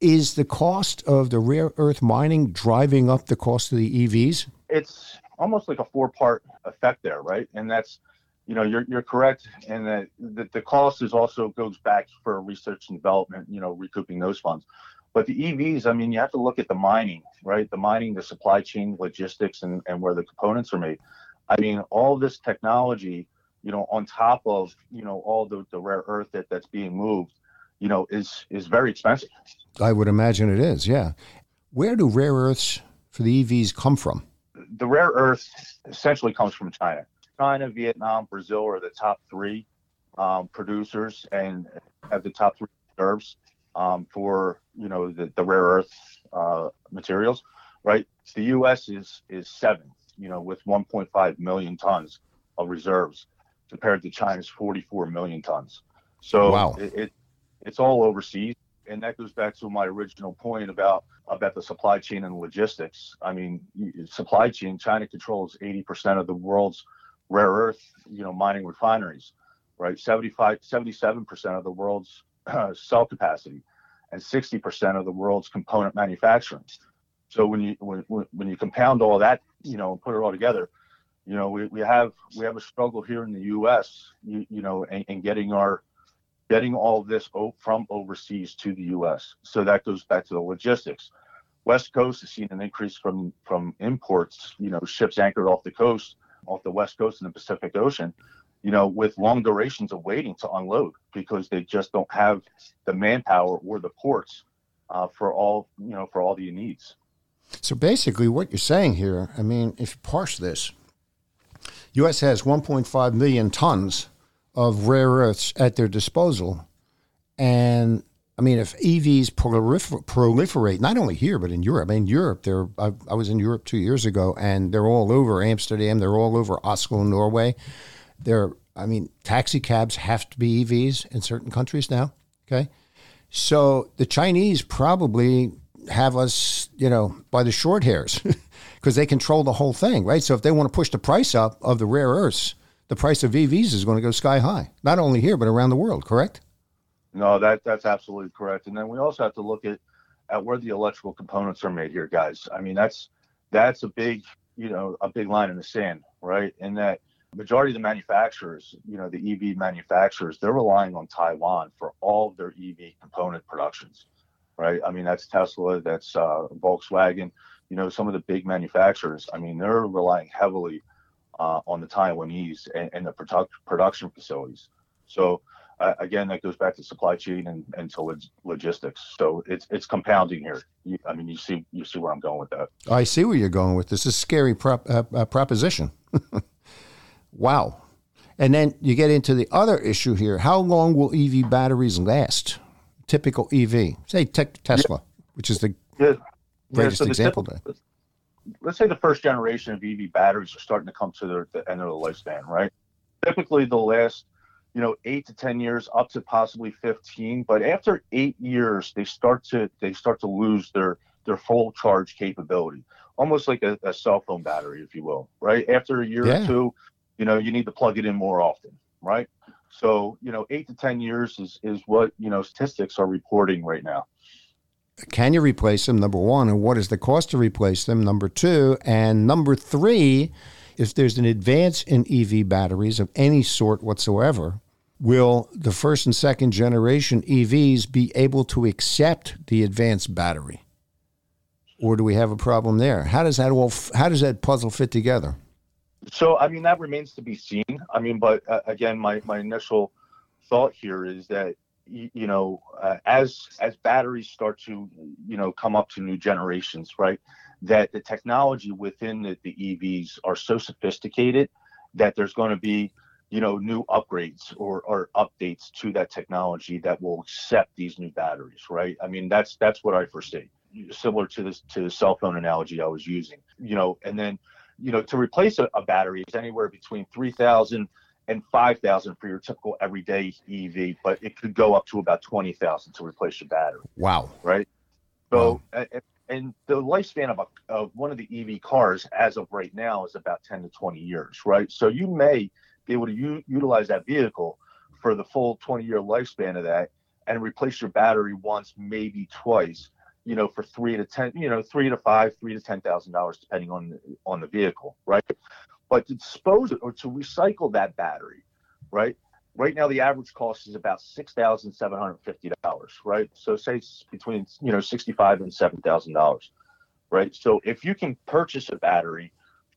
Is the cost of the rare earth mining driving up the cost of the E Vs? It's almost like a four-part effect there, right? And that's, you know, you're you're correct in that, that the cost is also goes back for research and development, you know, recouping those funds. But the E Vs, I mean, you have to look at the mining, right? The mining, the supply chain, logistics, and, and where the components are made. I mean, all this technology, you know, on top of, you know, all the, the rare earth that, that's being moved, you know, is, is very expensive. I would imagine it is, yeah. Where do rare earths for the E Vs come from? The rare earth essentially comes from China. China, Vietnam, Brazil are the top three um, producers and have the top three reserves um, for, you know, the, the rare earth uh, materials, right? The U S is is seventh, you know, with one point five million tons of reserves, compared to China's forty-four million tons. So wow. it, it it's all overseas. And that goes back to my original point about, about the supply chain and logistics. I mean, supply chain, China controls eighty percent of the world's rare earth, you know, mining refineries, right? seventy-five, seventy-seven percent of the world's uh, cell capacity and sixty percent of the world's component manufacturing. So when you, when, when you compound all that, you know, put it all together, you know, we, we have we have a struggle here in the U S, you, you know, and, and getting our getting all this from overseas to the U S. So that goes back to the logistics. West Coast has seen an increase from from imports, you know, ships anchored off the coast, off the West Coast in the Pacific Ocean, you know, with long durations of waiting to unload because they just don't have the manpower or the ports uh, for all, you know, for all the needs. So basically what you're saying here, I mean, if you parse this, U S has one point five million tons of rare earths at their disposal. And, I mean, if E Vs prolifer- proliferate, not only here, but in Europe, I mean, Europe, they're, I, I was in Europe two years ago, and they're all over Amsterdam, they're all over Oslo, Norway. They're, I mean, taxi cabs have to be E Vs in certain countries now, okay? So the Chinese probably have us, you know, by the short hairs because they control the whole thing, right? So if they want to push the price up of the rare earths, the price of E Vs is going to go sky high, not only here, but around the world, correct? No, that that's absolutely correct. And then we also have to look at, at where the electrical components are made here, guys. I mean, that's that's a big, you know, a big line in the sand, right? And that majority of the manufacturers, you know, the E V manufacturers, they're relying on Taiwan for all of their E V component productions, right? I mean, that's Tesla, that's uh, Volkswagen, you know, some of the big manufacturers. I mean, they're relying heavily uh, on the Taiwanese and, and the product, production facilities. So uh, again, that goes back to supply chain and, and to log- logistics. So it's it's compounding here. You, I mean, you see you see where I'm going with that. I see where you're going with this. This is a scary prop, uh, uh, proposition. Wow. And then you get into the other issue here. How long will E V batteries last? Typical E V, say te- Tesla, yeah. which is the yeah. greatest yeah, so the example. Typical, let's say the first generation of E V batteries are starting to come to their, the end of their lifespan, right? Typically they'll last, you know, eight to ten years, up to possibly fifteen. But after eight years, they start to they start to lose their their full charge capability, almost like a, a cell phone battery, if you will, right? After a year yeah. or two, you know, you need to plug it in more often, right? So, you know, eight to ten years is, is what, you know, statistics are reporting right now. Can you replace them, number one, and what is the cost to replace them, number two? And number three, if there's an advance in E V batteries of any sort whatsoever, will the first and second generation E Vs be able to accept the advanced battery? Or do we have a problem there? How does that all, how does that puzzle fit together? So, I mean, that remains to be seen. I mean, but uh, again, my, my initial thought here is that, you, you know, uh, as as batteries start to, you know, come up to new generations, right, that the technology within the, the E Vs are so sophisticated that there's going to be, you know, new upgrades or, or updates to that technology that will accept these new batteries, right? I mean, that's that's what I foresee, similar to this to the cell phone analogy I was using, you know, and then, you know, to replace a, a battery is anywhere between three thousand and five thousand for your typical everyday E V, but it could go up to about twenty thousand to replace your battery. Wow. Right? So, wow. And, and the lifespan of, a, of one of the E V cars as of right now is about ten to twenty years, right? So you may be able to u- utilize that vehicle for the full twenty-year lifespan of that and replace your battery once, maybe twice, you know, for three to ten, you know, three to five, three to ten thousand dollars, depending on the, on the vehicle, right? But to dispose of or to recycle that battery, right? Right now, the average cost is about six thousand seven hundred fifty dollars, right? So say it's between, you know, sixty-five and seven thousand dollars, right? So if you can purchase a battery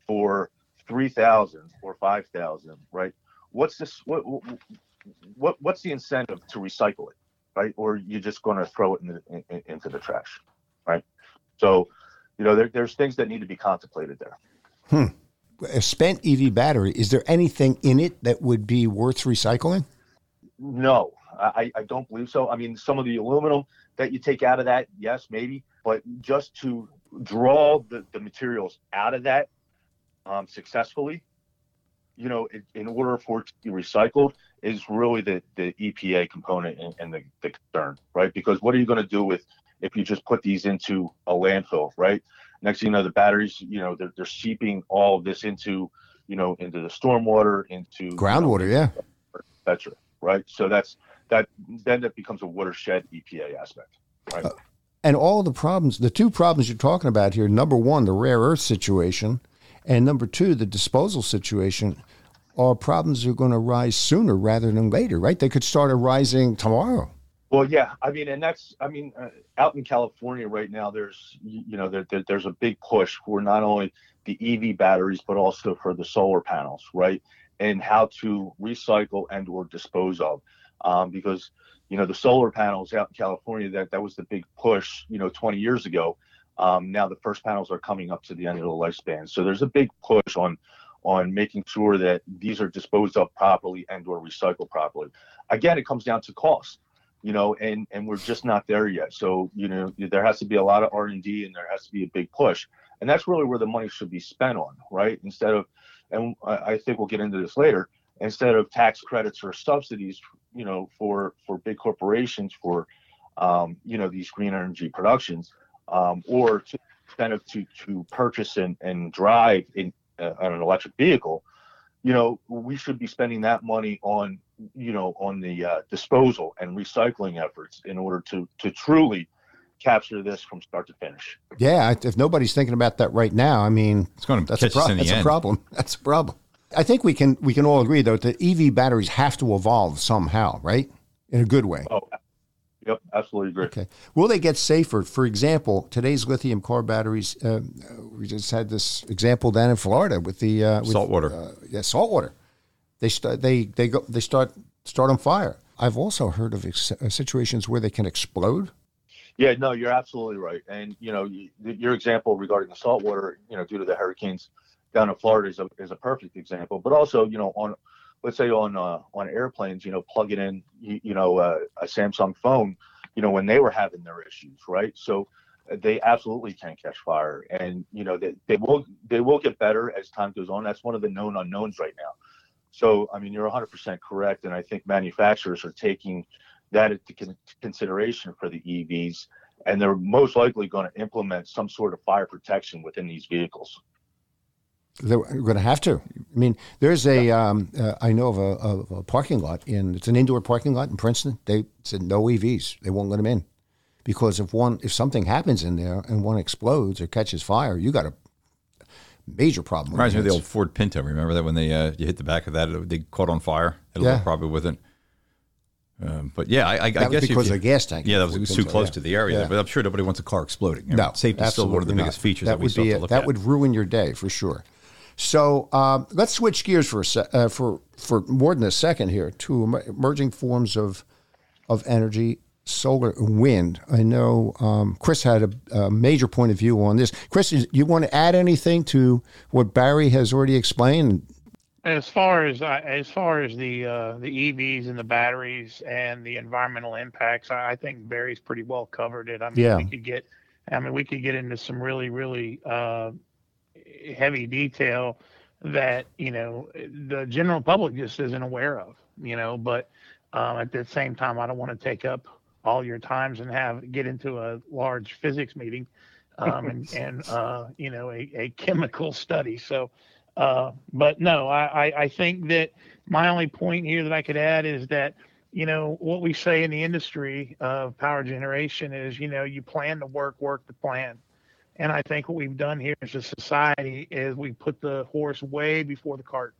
for three thousand or five thousand, right? What's this? What, what what's the incentive to recycle it? Right? Or you're just going to throw it in the, in, into the trash, right? So, you know, there, there's things that need to be contemplated there. Hmm. A spent E V battery, is there anything in it that would be worth recycling? No, I, I don't believe so. I mean, some of the aluminum that you take out of that, yes, maybe, but just to draw the, the materials out of that um, successfully, you know, in order for it to be recycled is really the, the E P A component and, and the, the concern, right? Because what are you going to do with if you just put these into a landfill, right? Next thing you know, the batteries, you know, they're, they're seeping all of this into, you know, into the stormwater, into groundwater, you know, yeah, et cetera, right? So that's that. Then that becomes a watershed E P A aspect, right? Uh, and all the problems, the two problems you're talking about here. Number one, the rare earth situation. And number two, the disposal situation are problems that are going to rise sooner rather than later, right? They could start arising tomorrow. Well, yeah. I mean, and that's, I mean, uh, out in California right now, there's, you know, there, there, there's a big push for not only the E V batteries, but also for the solar panels, right? And how to recycle and or dispose of. Um, because, you know, the solar panels out in California, that, that was the big push, you know, twenty years ago. Um, now the first panels are coming up to the end of the lifespan. So there's a big push on on making sure that these are disposed of properly and or recycled properly. Again, it comes down to cost, you know, and, and we're just not there yet. So, you know, there has to be a lot of R and D and there has to be a big push. And that's really where the money should be spent on, right? Instead of, and I think we'll get into this later, instead of tax credits or subsidies, you know, for, for big corporations, for, um, you know, these green energy productions, Um, or to incentive to, to purchase and, and drive in uh, an electric vehicle, you know, we should be spending that money on, you know, on the uh, disposal and recycling efforts in order to to truly capture this from start to finish. Yeah, if nobody's thinking about that right now, I mean, it's going to that's, catch a, pro- us in the that's end. a problem. That's a problem. I think we can we can all agree, though, that E V batteries have to evolve somehow, right? In a good way. Oh, yep, absolutely agree. Okay. Will they get safer? For example, today's lithium car batteries, uh, we just had this example down in Florida with the... Uh, with, salt water. Uh, yeah, salt water. They, st- they, they, go, they start start on fire. I've also heard of ex- situations where they can explode. Yeah, no, you're absolutely right. And, you know, you, your example regarding the salt water, you know, due to the hurricanes down in Florida is a, is a perfect example. But also, you know, on... let's say on uh, on airplanes, you know, plug it in, you, you know, uh, a Samsung phone, you know, when they were having their issues, right? So they absolutely can catch fire, and you know they they will they will get better as time goes on. That's one of the known unknowns right now. So I mean, you're one hundred percent correct, and I think manufacturers are taking that into consideration for the E Vs, and they're most likely going to implement some sort of fire protection within these vehicles. They're going to have to. I mean, there's a, um, uh, I know of a, of a parking lot in, it's an indoor parking lot in Princeton. They said no E Vs. They won't let them in because if one, if something happens in there and one explodes or catches fire, you got a major problem. Reminds me of the old Ford Pinto. Remember that when they, uh, you hit the back of that, it, they caught on fire. Had a yeah. little problem with it. Um, but yeah, I, I, I guess was because you, of the gas tank. Yeah, that was, was too close yeah. to the area. Yeah. But I'm sure nobody wants a car exploding. You know, no, safety is still one of the not. biggest features that, that we still have to look at. That would ruin your day for sure. So um, let's switch gears for a se- uh, for for more than a second here to em- emerging forms of of energy, solar and wind. I know um, Chris had a, a major point of view on this. Chris, do you want to add anything to what Barry has already explained? As far as uh, as far as the uh, the E Vs and the batteries and the environmental impacts, I, I think Barry's pretty well covered it. I mean, yeah. we could get, I mean, we could get into some really really. Uh, heavy detail that, you know, the general public just isn't aware of, you know, but um, at the same time, I don't want to take up all your times and have get into a large physics meeting um, and, and uh, you know, a, a chemical study. So, uh, but no, I, I, I think that my only point here that I could add is that, you know, what we say in the industry of power generation is, you know, you plan to work, work the plan. And I think what we've done here as a society is we put the horse way before the cart,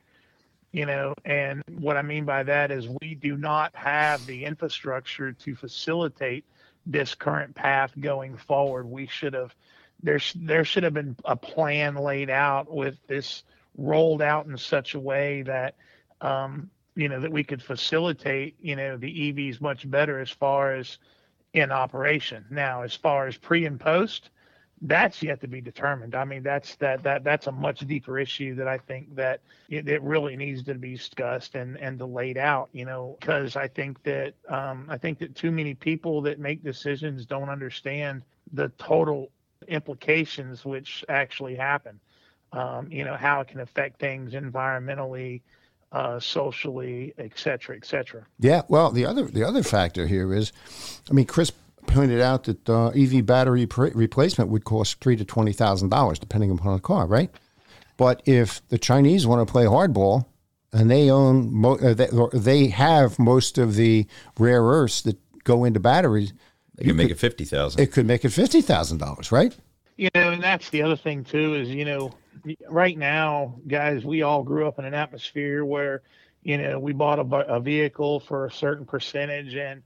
you know, and what I mean by that is we do not have the infrastructure to facilitate this current path going forward. We should have, there, there should have been a plan laid out with this rolled out in such a way that, um, you know, that we could facilitate, you know, the E Vs much better as far as in operation. Now, as far as pre and post, that's yet to be determined. I mean, that's that that that's a much deeper issue that I think that it, it really needs to be discussed and and laid out. You know, because I think that um, I think that too many people that make decisions don't understand the total implications which actually happen. Um, you know, how it can affect things environmentally, uh, socially, et cetera, et cetera. Yeah. Well, the other the other factor here is, I mean, Chris pointed out that uh, E V battery pre- replacement would cost three to twenty thousand dollars, depending upon the car, right? But if the Chinese want to play hardball and they own, mo- uh, they, or they have most of the rare earths that go into batteries, they can make could, it fifty thousand. It could make it fifty thousand dollars, right? You know, and that's the other thing too is you know, right now, guys, we all grew up in an atmosphere where you know we bought a, a vehicle for a certain percentage and.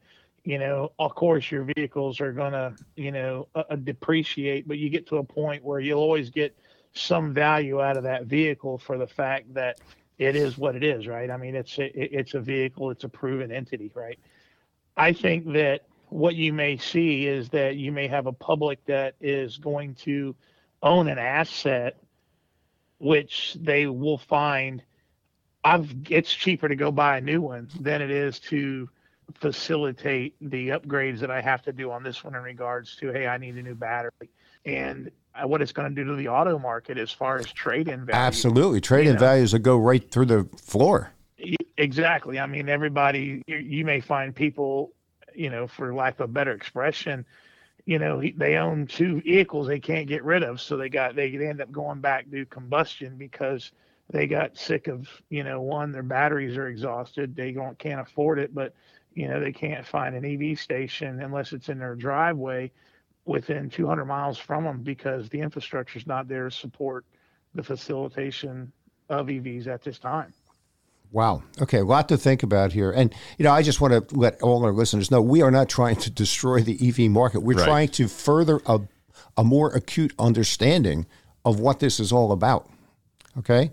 You know, of course, your vehicles are going to, you know, uh, depreciate, but you get to a point where you'll always get some value out of that vehicle for the fact that it is what it is, right? I mean, it's a, it's a vehicle, it's a proven entity, right? I think that what you may see is that you may have a public that is going to own an asset, which they will find I've it's cheaper to go buy a new one than it is to facilitate the upgrades that I have to do on this one in regards to, hey, I need a new battery and what it's going to do to the auto market as far as trade-in value. Absolutely. Trade-in values that go right through the floor. Exactly. I mean, everybody, you, you may find people, you know, for lack of a better expression, you know, they own two vehicles they can't get rid of. So they got, they end up going back to combustion because they got sick of, you know, one, their batteries are exhausted. They don't, can't afford it, but, you know, they can't find an E V station unless it's in their driveway within two hundred miles from them because the infrastructure is not there to support the facilitation of E Vs at this time. Wow. Okay. A lot to think about here. And, you know, I just want to let all our listeners know we are not trying to destroy the E V market. We're right. trying to further a, a more acute understanding of what this is all about. Okay.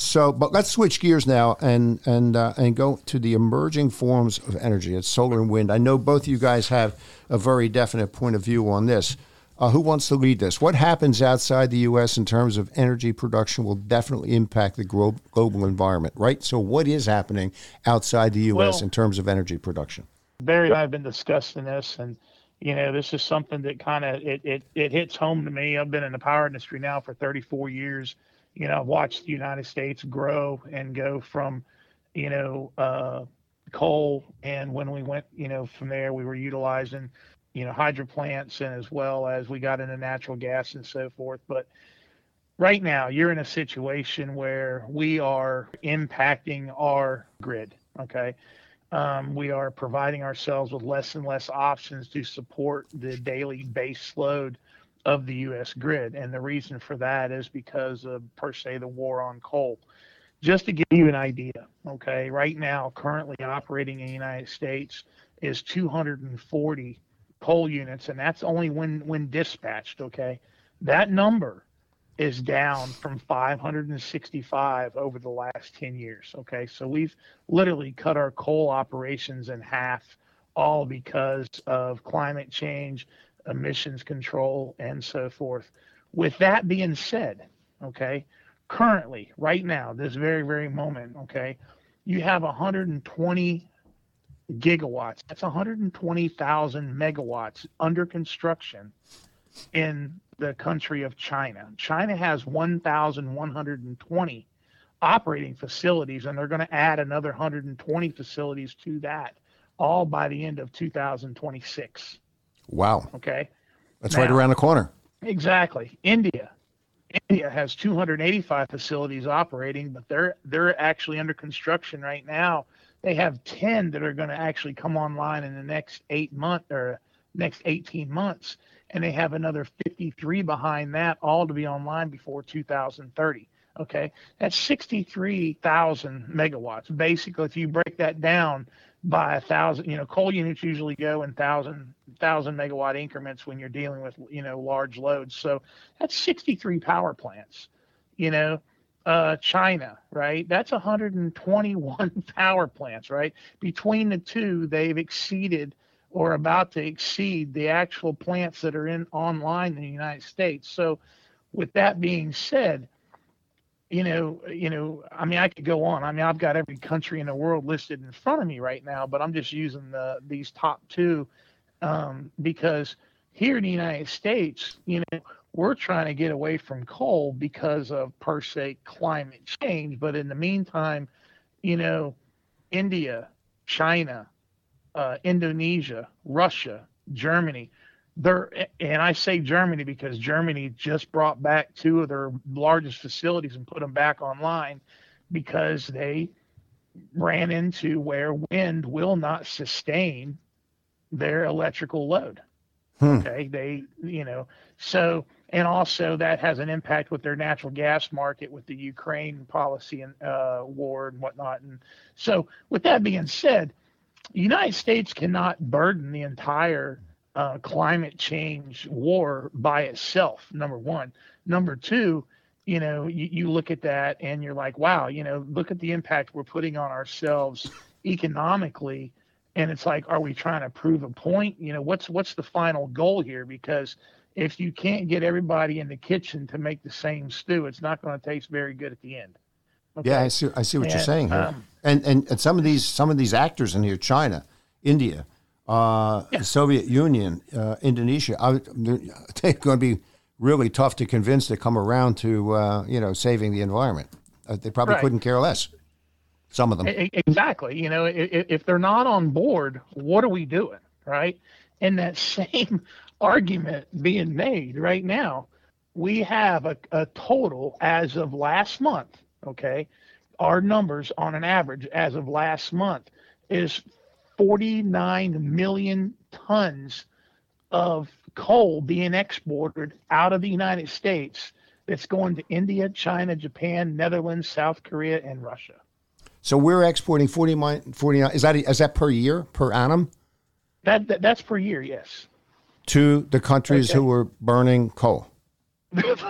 So, but let's switch gears now and and uh, and go to the emerging forms of energy. It's solar and wind. I know both of you guys have a very definite point of view on this. Uh, who wants to lead this? What happens outside the U S in terms of energy production will definitely impact the gro- global environment, right? So what is happening outside the U S well, in terms of energy production? Barry and I have been discussing this, and, you know, this is something that kind of it, it, it hits home to me. I've been in the power industry now for thirty-four years. You know, I've watched the United States grow and go from, you know, uh, coal. And when we went, you know, from there, we were utilizing you know, hydro plants, and as well as we got into natural gas and so forth. But right now you're in a situation where we are impacting our grid. Okay. Um, we are providing ourselves with less and less options to support the daily base load of the U S grid. And the reason for that is because of per se, the war on coal. Just to give you an idea. Okay. Right now, currently operating in the United States is two hundred forty coal units, and that's only when when dispatched. Okay, that number is down from five hundred sixty-five over the last ten years. Okay, so we've literally cut our coal operations in half, all because of climate change, emissions control, and so forth. With that being said, okay, currently, right now, this very very moment, okay, you have one hundred twenty gigawatts. That's one hundred twenty thousand megawatts under construction in the country of China. China has one thousand one hundred twenty operating facilities, and they're going to add another one hundred twenty facilities to that, all by the end of two thousand twenty-six. Wow. Okay. That's now, right around the corner. Exactly. India. India has two hundred eighty-five facilities operating, but they're they're actually under construction right now. They have ten that are going to actually come online in the next eight month or next eighteen months, and they have another fifty-three behind that, all to be online before two thousand thirty. Okay, that's sixty-three thousand megawatts. Basically, if you break that down by a thousand, you know, coal units usually go in thousand thousand megawatt increments when you're dealing with, you know, large loads. So that's sixty-three power plants, you know. Uh, China, right? That's one hundred twenty-one power plants, right? Between the two, they've exceeded or about to exceed the actual plants that are in online in the United States. So with that being said, you know, you know, I mean, I could go on. I mean, I've got every country in the world listed in front of me right now, but I'm just using the these top two um, because here in the United States, you know, we're trying to get away from coal because of per se climate change. But in the meantime, you know, India, China, uh, Indonesia, Russia, Germany, they're, and I say Germany because Germany just brought back two of their largest facilities and put them back online because they ran into where wind will not sustain their electrical load. Hmm. Okay. They, you know, so, and also that has an impact with their natural gas market with the Ukraine policy and uh, war and whatnot. And so with that being said, the United States cannot burden the entire uh, climate change war by itself, number one. Number two, you know, you, you look at that and you're like, wow, you know, look at the impact we're putting on ourselves economically. And it's like, are we trying to prove a point? You know, what's what's the final goal here? Because if you can't get everybody in the kitchen to make the same stew, it's not going to taste very good at the end. Okay? Yeah, I see. I see what and, you're saying here. Um, and, and and some of these some of these actors in here, China, India, uh, yeah. Soviet Union, uh, Indonesia, I, they're going to be really tough to convince to come around to uh, you know saving the environment. Uh, they probably right. couldn't care less. Some of them. Exactly. You know, if they're not on board, what are we doing? Right. And that same argument being made right now, we have a, a total as of last month okay, our numbers on an average as of last month is forty-nine million tons of coal being exported out of the United States that's going to India, China, Japan, Netherlands, South Korea, and Russia. So we're exporting forty, forty-nine, is that, is that per year, per annum? That, that That's per year, yes. To the countries okay. who are burning coal.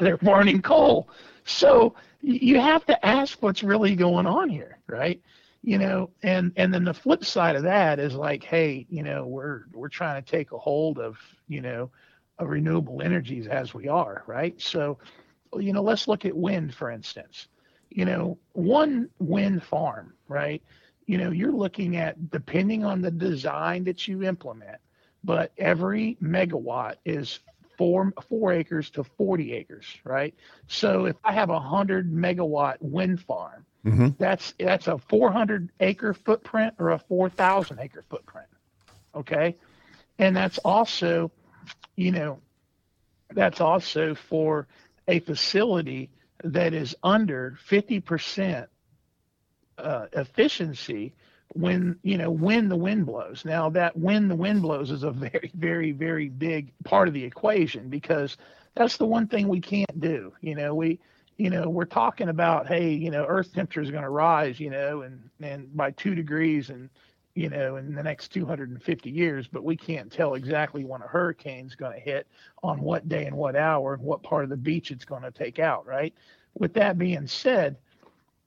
They're burning coal. So you have to ask what's really going on here, right? You know, and, and then the flip side of that is like, hey, you know, we're we're trying to take a hold of, you know, of renewable energies as we are, right? So, you know, let's look at wind, for instance. You know, one wind farm, right? You know, you're looking at, depending on the design that you implement, but every megawatt is four four acres to forty acres, right? So if I have a one hundred megawatt wind farm, mm-hmm. that's that's a four hundred acre footprint or a four thousand acre footprint, okay? And that's also, you know, that's also for a facility that is under fifty percent uh, efficiency when, you know, when the wind blows. Now that when the wind blows is a very, very, very big part of the equation, because that's the one thing we can't do. You know, we, you know, we're talking about, hey, you know, earth temperature is going to rise, you know, and, and by two degrees and, you know, in the next two hundred fifty years, but we can't tell exactly when a hurricane's going to hit on what day and what hour and what part of the beach it's going to take out. Right. With that being said,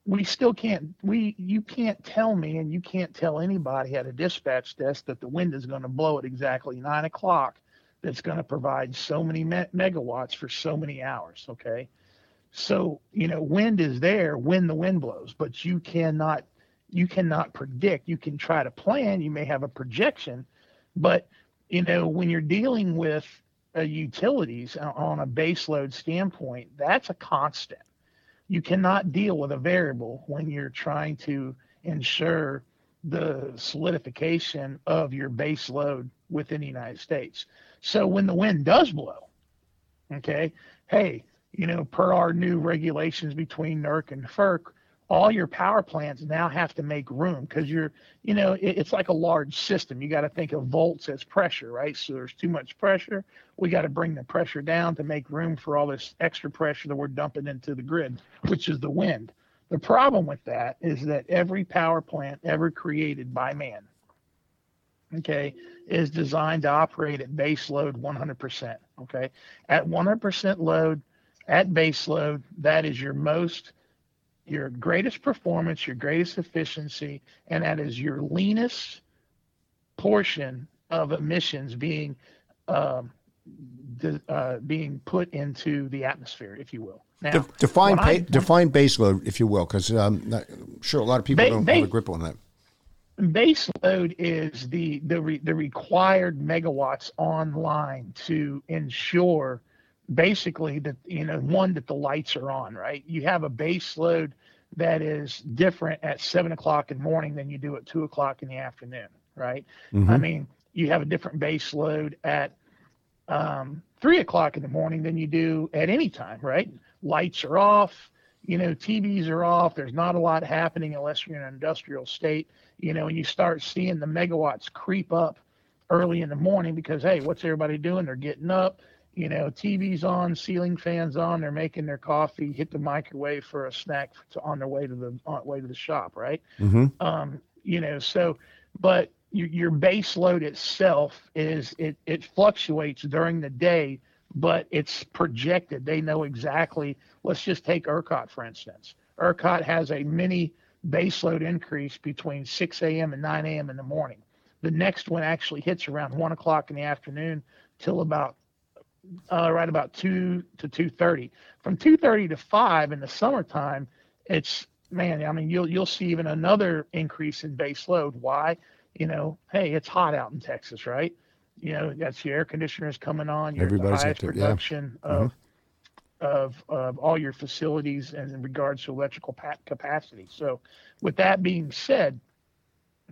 we still can't, we, you can't tell me and you can't tell anybody at a dispatch desk that the wind is going to blow at exactly nine o'clock. That's going to provide so many me- megawatts for so many hours. Okay. So, you know, wind is there when the wind blows, but you cannot, you cannot predict. You can try to plan. You may have a projection, but you know, when you're dealing with uh, utilities on a baseload standpoint, that's a constant. You cannot deal with a variable when you're trying to ensure the solidification of your base load within the United States. So when the wind does blow, okay, hey, you know, per our new regulations between NERC and FERC, all your power plants now have to make room because you're, you know, it, it's like a large system. You got to think of volts as pressure, right? So there's too much pressure. We got to bring the pressure down to make room for all this extra pressure that we're dumping into the grid, which is the wind. The problem with that is that every power plant ever created by man, okay, is designed to operate at base load one hundred percent, okay? At one hundred percent load, at base load, that is your most, your greatest performance, your greatest efficiency, and that is your leanest portion of emissions being um, the, uh, being put into the atmosphere, if you will. Now, De- define pa- I, define baseload, if you will, because um, I'm sure a lot of people ba- don't ba- have a grip on that. Baseload is the the, re- the required megawatts online to ensure basically that, you know, one, that the lights are on, right? You have a base load that is different at seven o'clock in the morning than you do at two o'clock in the afternoon, right? Mm-hmm. I mean, you have a different base load at um, three o'clock in the morning than you do at any time, right? Lights are off, you know, T Vs are off. There's not a lot happening unless you're in an industrial state, you know, and you start seeing the megawatts creep up early in the morning because, hey, what's everybody doing? They're getting up. You know, T V's on, ceiling fans on. They're making their coffee. Hit the microwave for a snack to, on their way to the on way to the shop, right? Mm-hmm. Um, you know, so but your, your base load itself is it it fluctuates during the day, but it's projected. They know exactly. Let's just take ERCOT for instance. ERCOT has a mini base load increase between six a.m. and nine a.m. in the morning. The next one actually hits around one o'clock in the afternoon till about. Uh, right about two to two thirty. From two thirty to five in the summertime, it's man. I mean, you'll you'll see even another increase in base load. Why? You know, hey, it's hot out in Texas, right? You know, that's your air conditioners coming on. You're at the highest production yeah. of mm-hmm. of of all your facilities and in regards to electrical capacity. So, with that being said,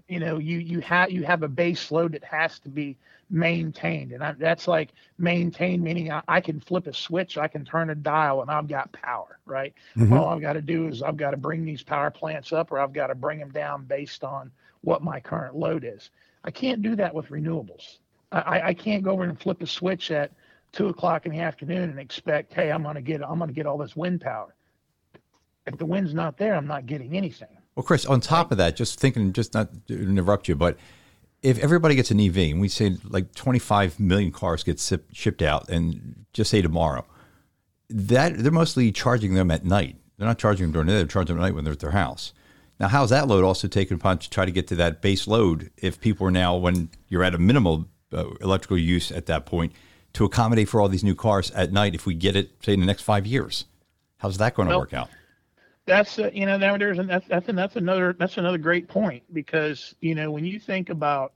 you know, you you have you have a base load that has to be maintained, and I, that's like maintained meaning I, I can flip a switch, I can turn a dial, and I've got power, right? Mm-hmm. All I've got to do is I've got to bring these power plants up, or I've got to bring them down based on what my current load is. I can't do that with renewables. I, I can't go over and flip a switch at two o'clock in the afternoon and expect, hey, I'm gonna get I'm gonna get all this wind power. If the wind's not there, I'm not getting anything. Well, Chris, on top of that, just thinking, just not to interrupt you, but if everybody gets an E V and we say like twenty-five million cars get sip, shipped out, and just say tomorrow, that they're mostly charging them at night. They're not charging them during the day, they're charging them at night when they're at their house. Now, how's that load also taken upon to try to get to that base load if people are now, when you're at a minimal uh, electrical use at that point, to accommodate for all these new cars at night if we get it, say, in the next five years? How's that going to well, work out? That's uh, you know there's and that's that's that's another that's another great point, because you know when you think about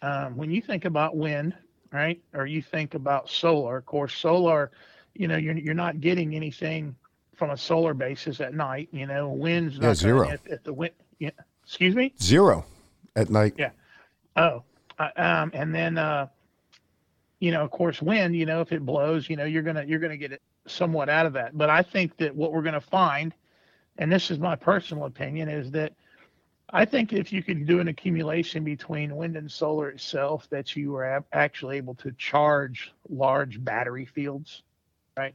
um, when you think about wind, right, or you think about solar. Of course, solar, you know, you're you're not getting anything from a solar basis at night. You know, wind's not yeah, zero at, at the wind. Yeah, excuse me. Zero at night. Yeah. Oh, uh, um, and then uh, you know, of course, wind. You know, if it blows, you know, you're gonna you're gonna get it somewhat out of that. But I think that what we're gonna find, and this is my personal opinion, is that I think if you can do an accumulation between wind and solar itself, that you are actually able to charge large battery fields, right?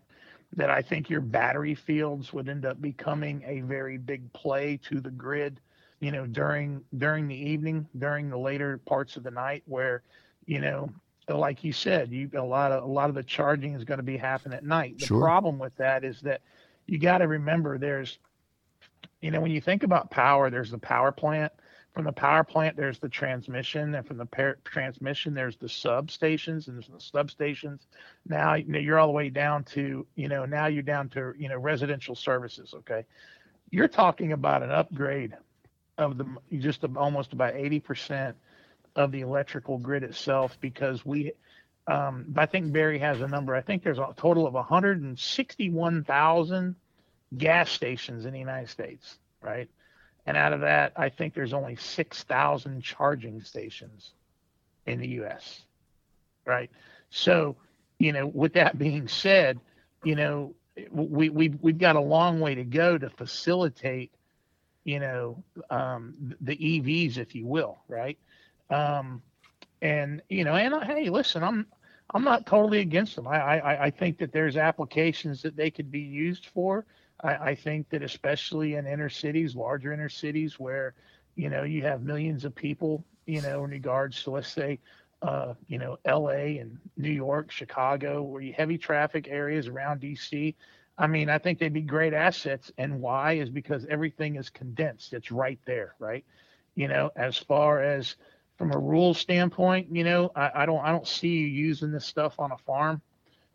That I think your battery fields would end up becoming a very big play to the grid, you know, during during the evening, during the later parts of the night, where, you know, like you said, you a lot of a lot of the charging is going to be happening at night. The Sure. problem with that is that you got to remember there's You know, when you think about power, there's the power plant. From the power plant, there's the transmission. And from the par- transmission, there's the substations. And there's the substations. Now you know, you're all the way down to, you know, now you're down to, you know, residential services, okay? You're talking about an upgrade of the just almost about eighty percent of the electrical grid itself, because we, um, I think Barry has a number. I think there's a total of one hundred sixty-one thousand gas stations in the United States, right? And out of that, I think there's only six thousand charging stations in the U S, right? So, you know, with that being said, you know, we, we, we've got a long way to go to facilitate, you know, um, the E Vs, if you will, right? Um, and, you know, and hey, listen, I'm, I'm not totally against them. I, I, I think that there's applications that they could be used for. I think that especially in inner cities, larger inner cities where, you know, you have millions of people, you know, in regards to, let's say, uh, you know, L A and New York, Chicago, where you heavy traffic areas around D C. I mean, I think they'd be great assets. And why is because everything is condensed. It's right there, right? You know, as far as from a rural standpoint, you know, I, I don't I don't see you using this stuff on a farm.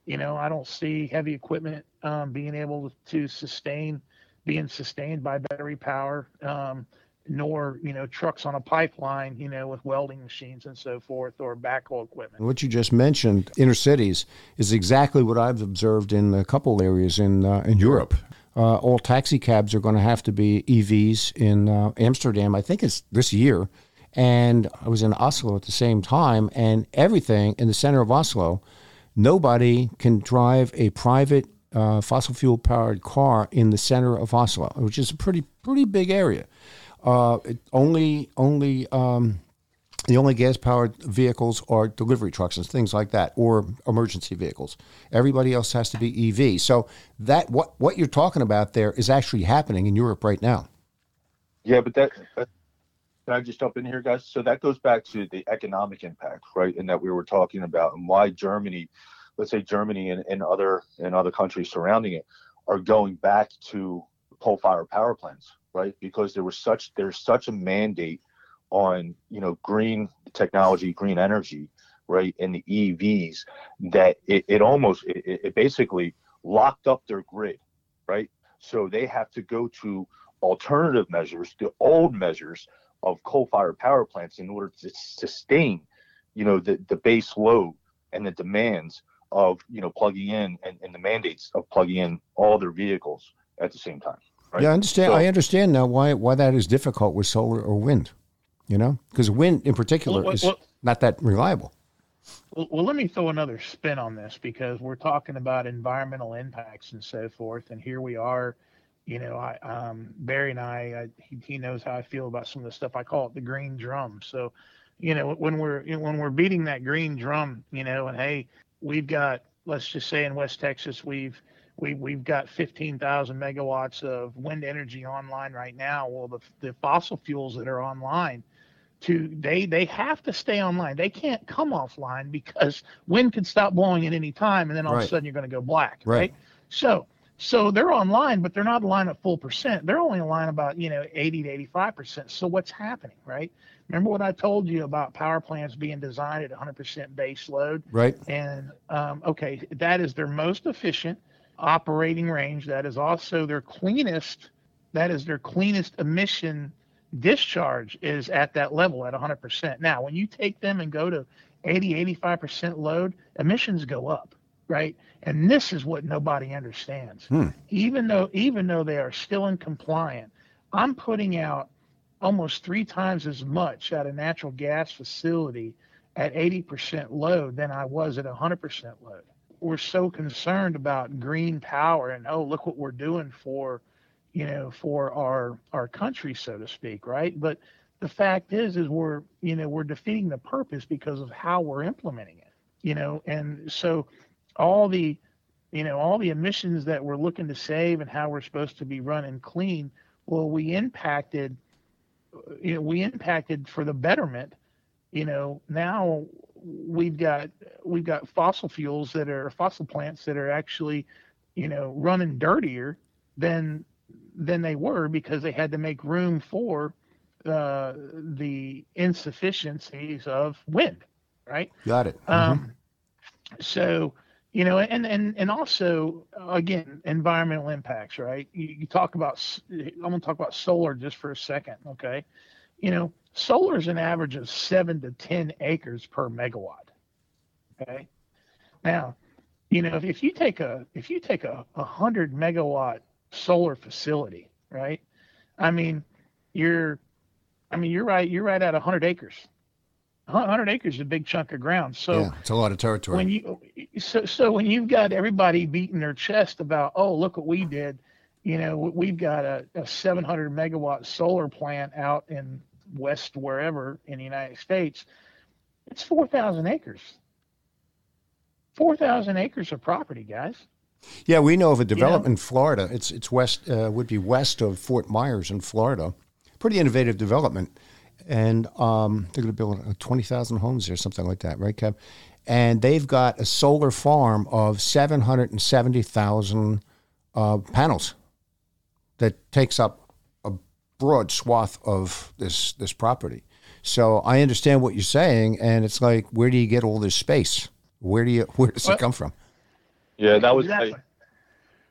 You know, I don't see heavy equipment um, being able to sustain, being sustained by battery power, um, nor, you know, trucks on a pipeline, you know, with welding machines and so forth, or backhoe equipment. What you just mentioned, inner cities, is exactly what I've observed in a couple areas in uh, in Europe. Uh, all taxi cabs are going to have to be E Vs in uh, Amsterdam. I think it's this year. And I was in Oslo at the same time, and everything in the center of Oslo, nobody can drive a private uh, fossil fuel powered car in the center of Oslo, which is a pretty pretty big area. Uh, it only only um, the only gas powered vehicles are delivery trucks and things like that, or emergency vehicles. Everybody else has to be E V. So that what what you're talking about there is actually happening in Europe right now. Yeah, but that. that- Can I just jump in here, guys? So that goes back to the economic impact, right? And that we were talking about, and why Germany, let's say Germany and, and other and other countries surrounding it, are going back to coal-fired power plants, right? Because there was such there's such a mandate on, you know, green technology, green energy, right, and the E Vs, that it, it almost it, it basically locked up their grid, right? So they have to go to alternative measures, the old measures of coal-fired power plants, in order to sustain, you know, the, the base load and the demands of, you know, plugging in and, and the mandates of plugging in all their vehicles at the same time. Right? Yeah, I understand. So, I understand now why why that is difficult with solar or wind. you know, because wind in particular well, well, is well, not that reliable. Well, well, let me throw another spin on this, because we're talking about environmental impacts and so forth. And here we are, you know, I, um, Barry and I, I he, he knows how I feel about some of the stuff. I call it the green drum. So, you know, when we're, you know, when we're beating that green drum, you know, and hey, we've got, let's just say in West Texas, we've, we, we've got fifteen thousand megawatts of wind energy online right now. Well, the, the fossil fuels that are online, to they they have to stay online. They can't come offline, because wind can stop blowing at any time, and then all right. of a sudden you're going to go black, right? right? So so they're online, but they're not online at full percent. They're only online about, you know, eighty to eighty-five percent. So what's happening, right? Remember what I told you about power plants being designed at one hundred percent base load, right? And um, okay, that is their most efficient operating range. That is also their cleanest. That is their cleanest emission. Discharge is at that level at one hundred percent. Now, when you take them and go to eighty, eighty-five percent load, emissions go up, right? And this is what nobody understands. Hmm. Even though, even though they are still in compliant, I'm putting out almost three times as much at a natural gas facility at eighty percent load than I was at one hundred percent load. We're so concerned about green power and, oh, look what we're doing for you know, for our, our country, so to speak, right? But the fact is, is we're, you know, we're defeating the purpose because of how we're implementing it, you know? And so all the, you know, all the emissions that we're looking to save and how we're supposed to be running clean, well, we impacted, you know, we impacted for the betterment, you know, now we've got, we've got fossil fuels that are fossil plants that are actually, you know, running dirtier than, than they were, because they had to make room for uh, the insufficiencies of wind, right? Got it. Um, mm-hmm. So, you know, and, and, and also, again, environmental impacts, right? You, you talk about, I'm going to talk about solar just for a second, okay? You know, solar is an average of seven to ten acres per megawatt, okay? Now, you know, if, if you take a, if you take a one hundred megawatt solar facility, right? I mean, you're, I mean, you're right. You're right at a hundred acres. A hundred acres is a big chunk of ground. So yeah, it's a lot of territory. When you, so, so when you've got everybody beating their chest about, oh, look what we did, you know, we've got a, a seven hundred megawatt solar plant out in West, wherever in the United States, it's four thousand acres, four thousand acres of property, guys. Yeah, we know of a development yeah. in Florida. It's it's west uh, would be west of Fort Myers in Florida. Pretty innovative development, and um, they're going to build twenty thousand homes or something like that, right, Kev? And they've got a solar farm of seven hundred and seventy thousand uh, panels that takes up a broad swath of this this property. So I understand what you're saying, and it's like, where do you get all this space? Where do you where does well, it come from? Yeah, that was exactly. my,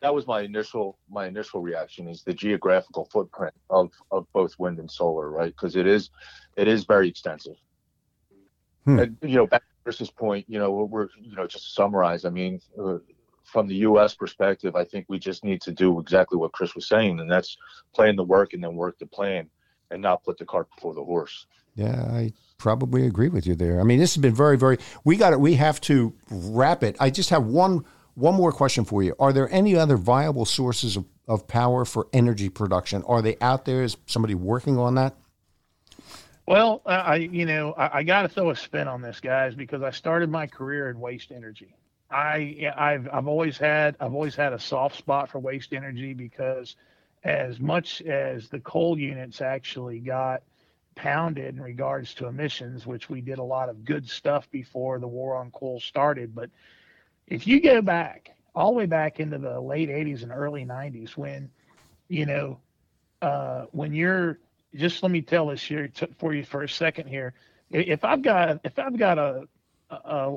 that was my initial my initial reaction is the geographical footprint of, of both wind and solar, right? Because it is it is very extensive. Hmm. And you know, back to Chris's point, you know, we're you know just to summarize. I mean, uh, from the U S perspective, I think we just need to do exactly what Chris was saying, and that's plan the work and then work the plan, and not put the cart before the horse. Yeah, I probably agree with you there. I mean, this has been very very. We got it. We have to wrap it. I just have one. One more question for you. Are there any other viable sources of, of power for energy production? Are they out there? Is somebody working on that? Well, uh, I you know, I, I got to throw a spin on this, guys, because I started my career in waste energy. I I've I've always had I've always had a soft spot for waste energy, because as much as the coal units actually got pounded in regards to emissions, which we did a lot of good stuff before the war on coal started, but if you go back all the way back into the late eighties and early nineties, when, you know, uh, when you're just let me tell this here t- for you for a second here. If I've got if I've got a a,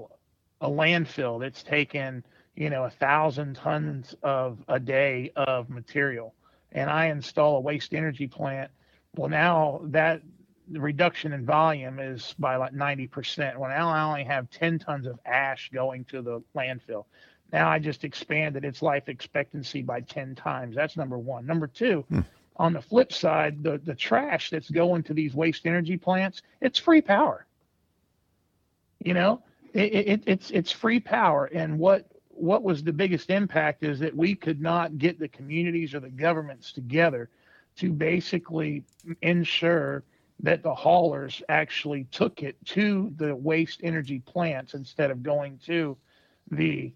a landfill that's taken, you know, a thousand tons of a day of material, and I install a waste energy plant, well, now that the reduction in volume is by like ninety percent. Well, now I only have ten tons of ash going to the landfill. Now I just expanded its life expectancy by ten times. That's number one. Number two, hmm. On the flip side, the, the trash that's going to these waste energy plants, it's free power. You know, it, it, it's it's free power. And what what was the biggest impact is that we could not get the communities or the governments together to basically ensure that the haulers actually took it to the waste energy plants instead of going to the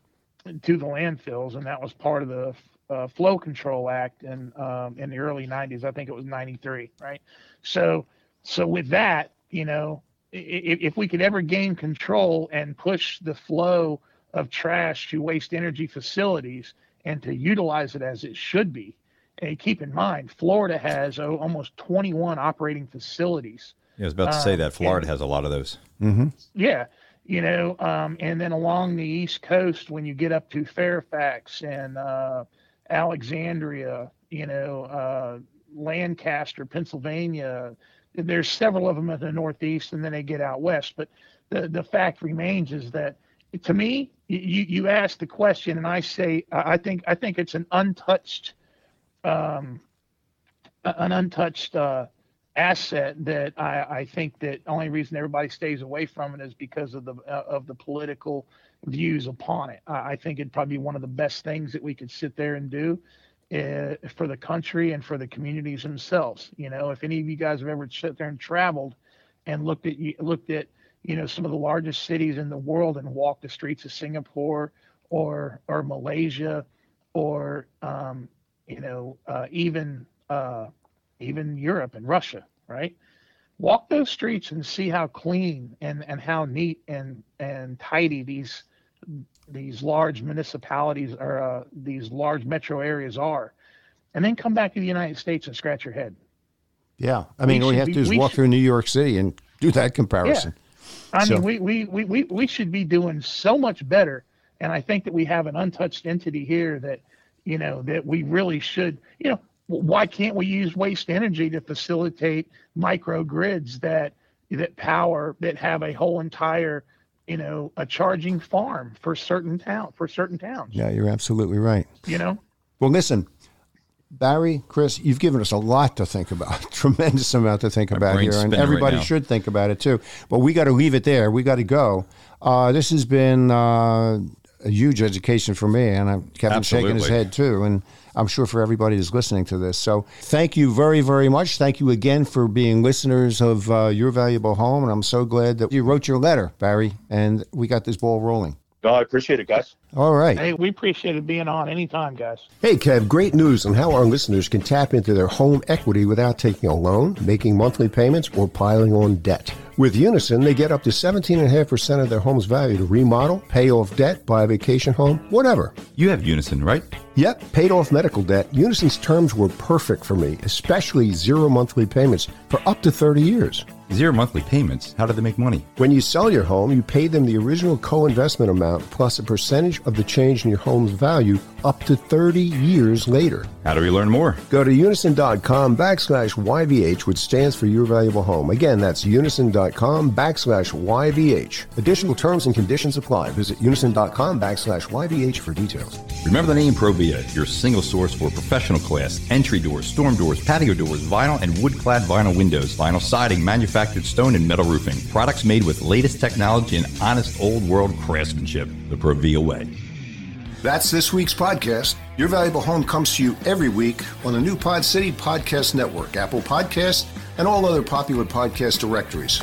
to the landfills. And that was part of the uh, Flow Control Act in, um, in the early nineties. I think it was ninety-three, right? So, so with that, you know, if, if we could ever gain control and push the flow of trash to waste energy facilities and to utilize it as it should be, and keep in mind, Florida has oh, almost twenty-one operating facilities. Yeah, I was about to say um, that. Florida and, has a lot of those. Mm-hmm. Yeah. You know, um, and then along the East Coast, when you get up to Fairfax and uh, Alexandria, you know, uh, Lancaster, Pennsylvania, there's several of them in the Northeast, and then they get out west. But the, the fact remains is that, to me, you, you ask the question, and I say, I think I think it's an untouched Um, an untouched uh, asset that I, I think that the only reason everybody stays away from it is because of the uh, of the political views upon it. I, I think it'd probably be one of the best things that we could sit there and do uh, for the country and for the communities themselves. You know, if any of you guys have ever sat there and traveled and looked at looked at you know some of the largest cities in the world and walked the streets of Singapore or or Malaysia or um, you know, uh, even uh, even Europe and Russia, right? Walk those streets and see how clean and, and how neat and, and tidy these these large municipalities or uh, these large metro areas are, and then come back to the United States and scratch your head. Yeah, I mean, we all you have be, to do is walk should, through New York City and do that comparison. Yeah. I so. mean, we, we, we, we, we should be doing so much better, and I think that we have an untouched entity here that, you know, that we really should, you know, why can't we use waste energy to facilitate microgrids that that power, that have a whole entire, you know, a charging farm for certain town, for certain towns. Yeah, you're absolutely right. You know? Well, listen, Barry, Chris, you've given us a lot to think about, a tremendous amount to think about here, and everybody right should think about it too. But we got to leave it there. We got to go. Uh, this has been... Uh, a huge education for me, and I'm Kevin Absolutely. shaking his head too, and I'm sure for everybody who's listening to this. So thank you very, very much. Thank you again for being listeners of uh, Your Valuable Home, and I'm so glad that you wrote your letter, Barry, and we got this ball rolling. No, I appreciate it, guys. All right. Hey, we appreciate it being on anytime, guys. Hey, Kev, great news on how our listeners can tap into their home equity without taking a loan, making monthly payments, or piling on debt. With Unison, they get up to seventeen point five percent of their home's value to remodel, pay off debt, buy a vacation home, whatever. You have Unison, right? Yep, paid off medical debt. Unison's terms were perfect for me, especially zero monthly payments for up to thirty years. Zero monthly payments? How do they make money? When you sell your home, you pay them the original co-investment amount plus a percentage of the change in your home's value up to thirty years later. How do we learn more? Go to unison.com backslash YVH, which stands for Your Valuable Home. Again, that's unison.com backslash YVH. Additional terms and conditions apply. Visit unison.com backslash YVH for details. Remember the name Provia, your single source for professional class, entry doors, storm doors, patio doors, vinyl and wood-clad vinyl windows, vinyl siding, manufactured stone and metal roofing. Products made with latest technology and honest old-world craftsmanship. The Provia way. That's this week's podcast. Your Valuable Home comes to you every week on the new Pod City Podcast Network, Apple Podcasts, and all other popular podcast directories.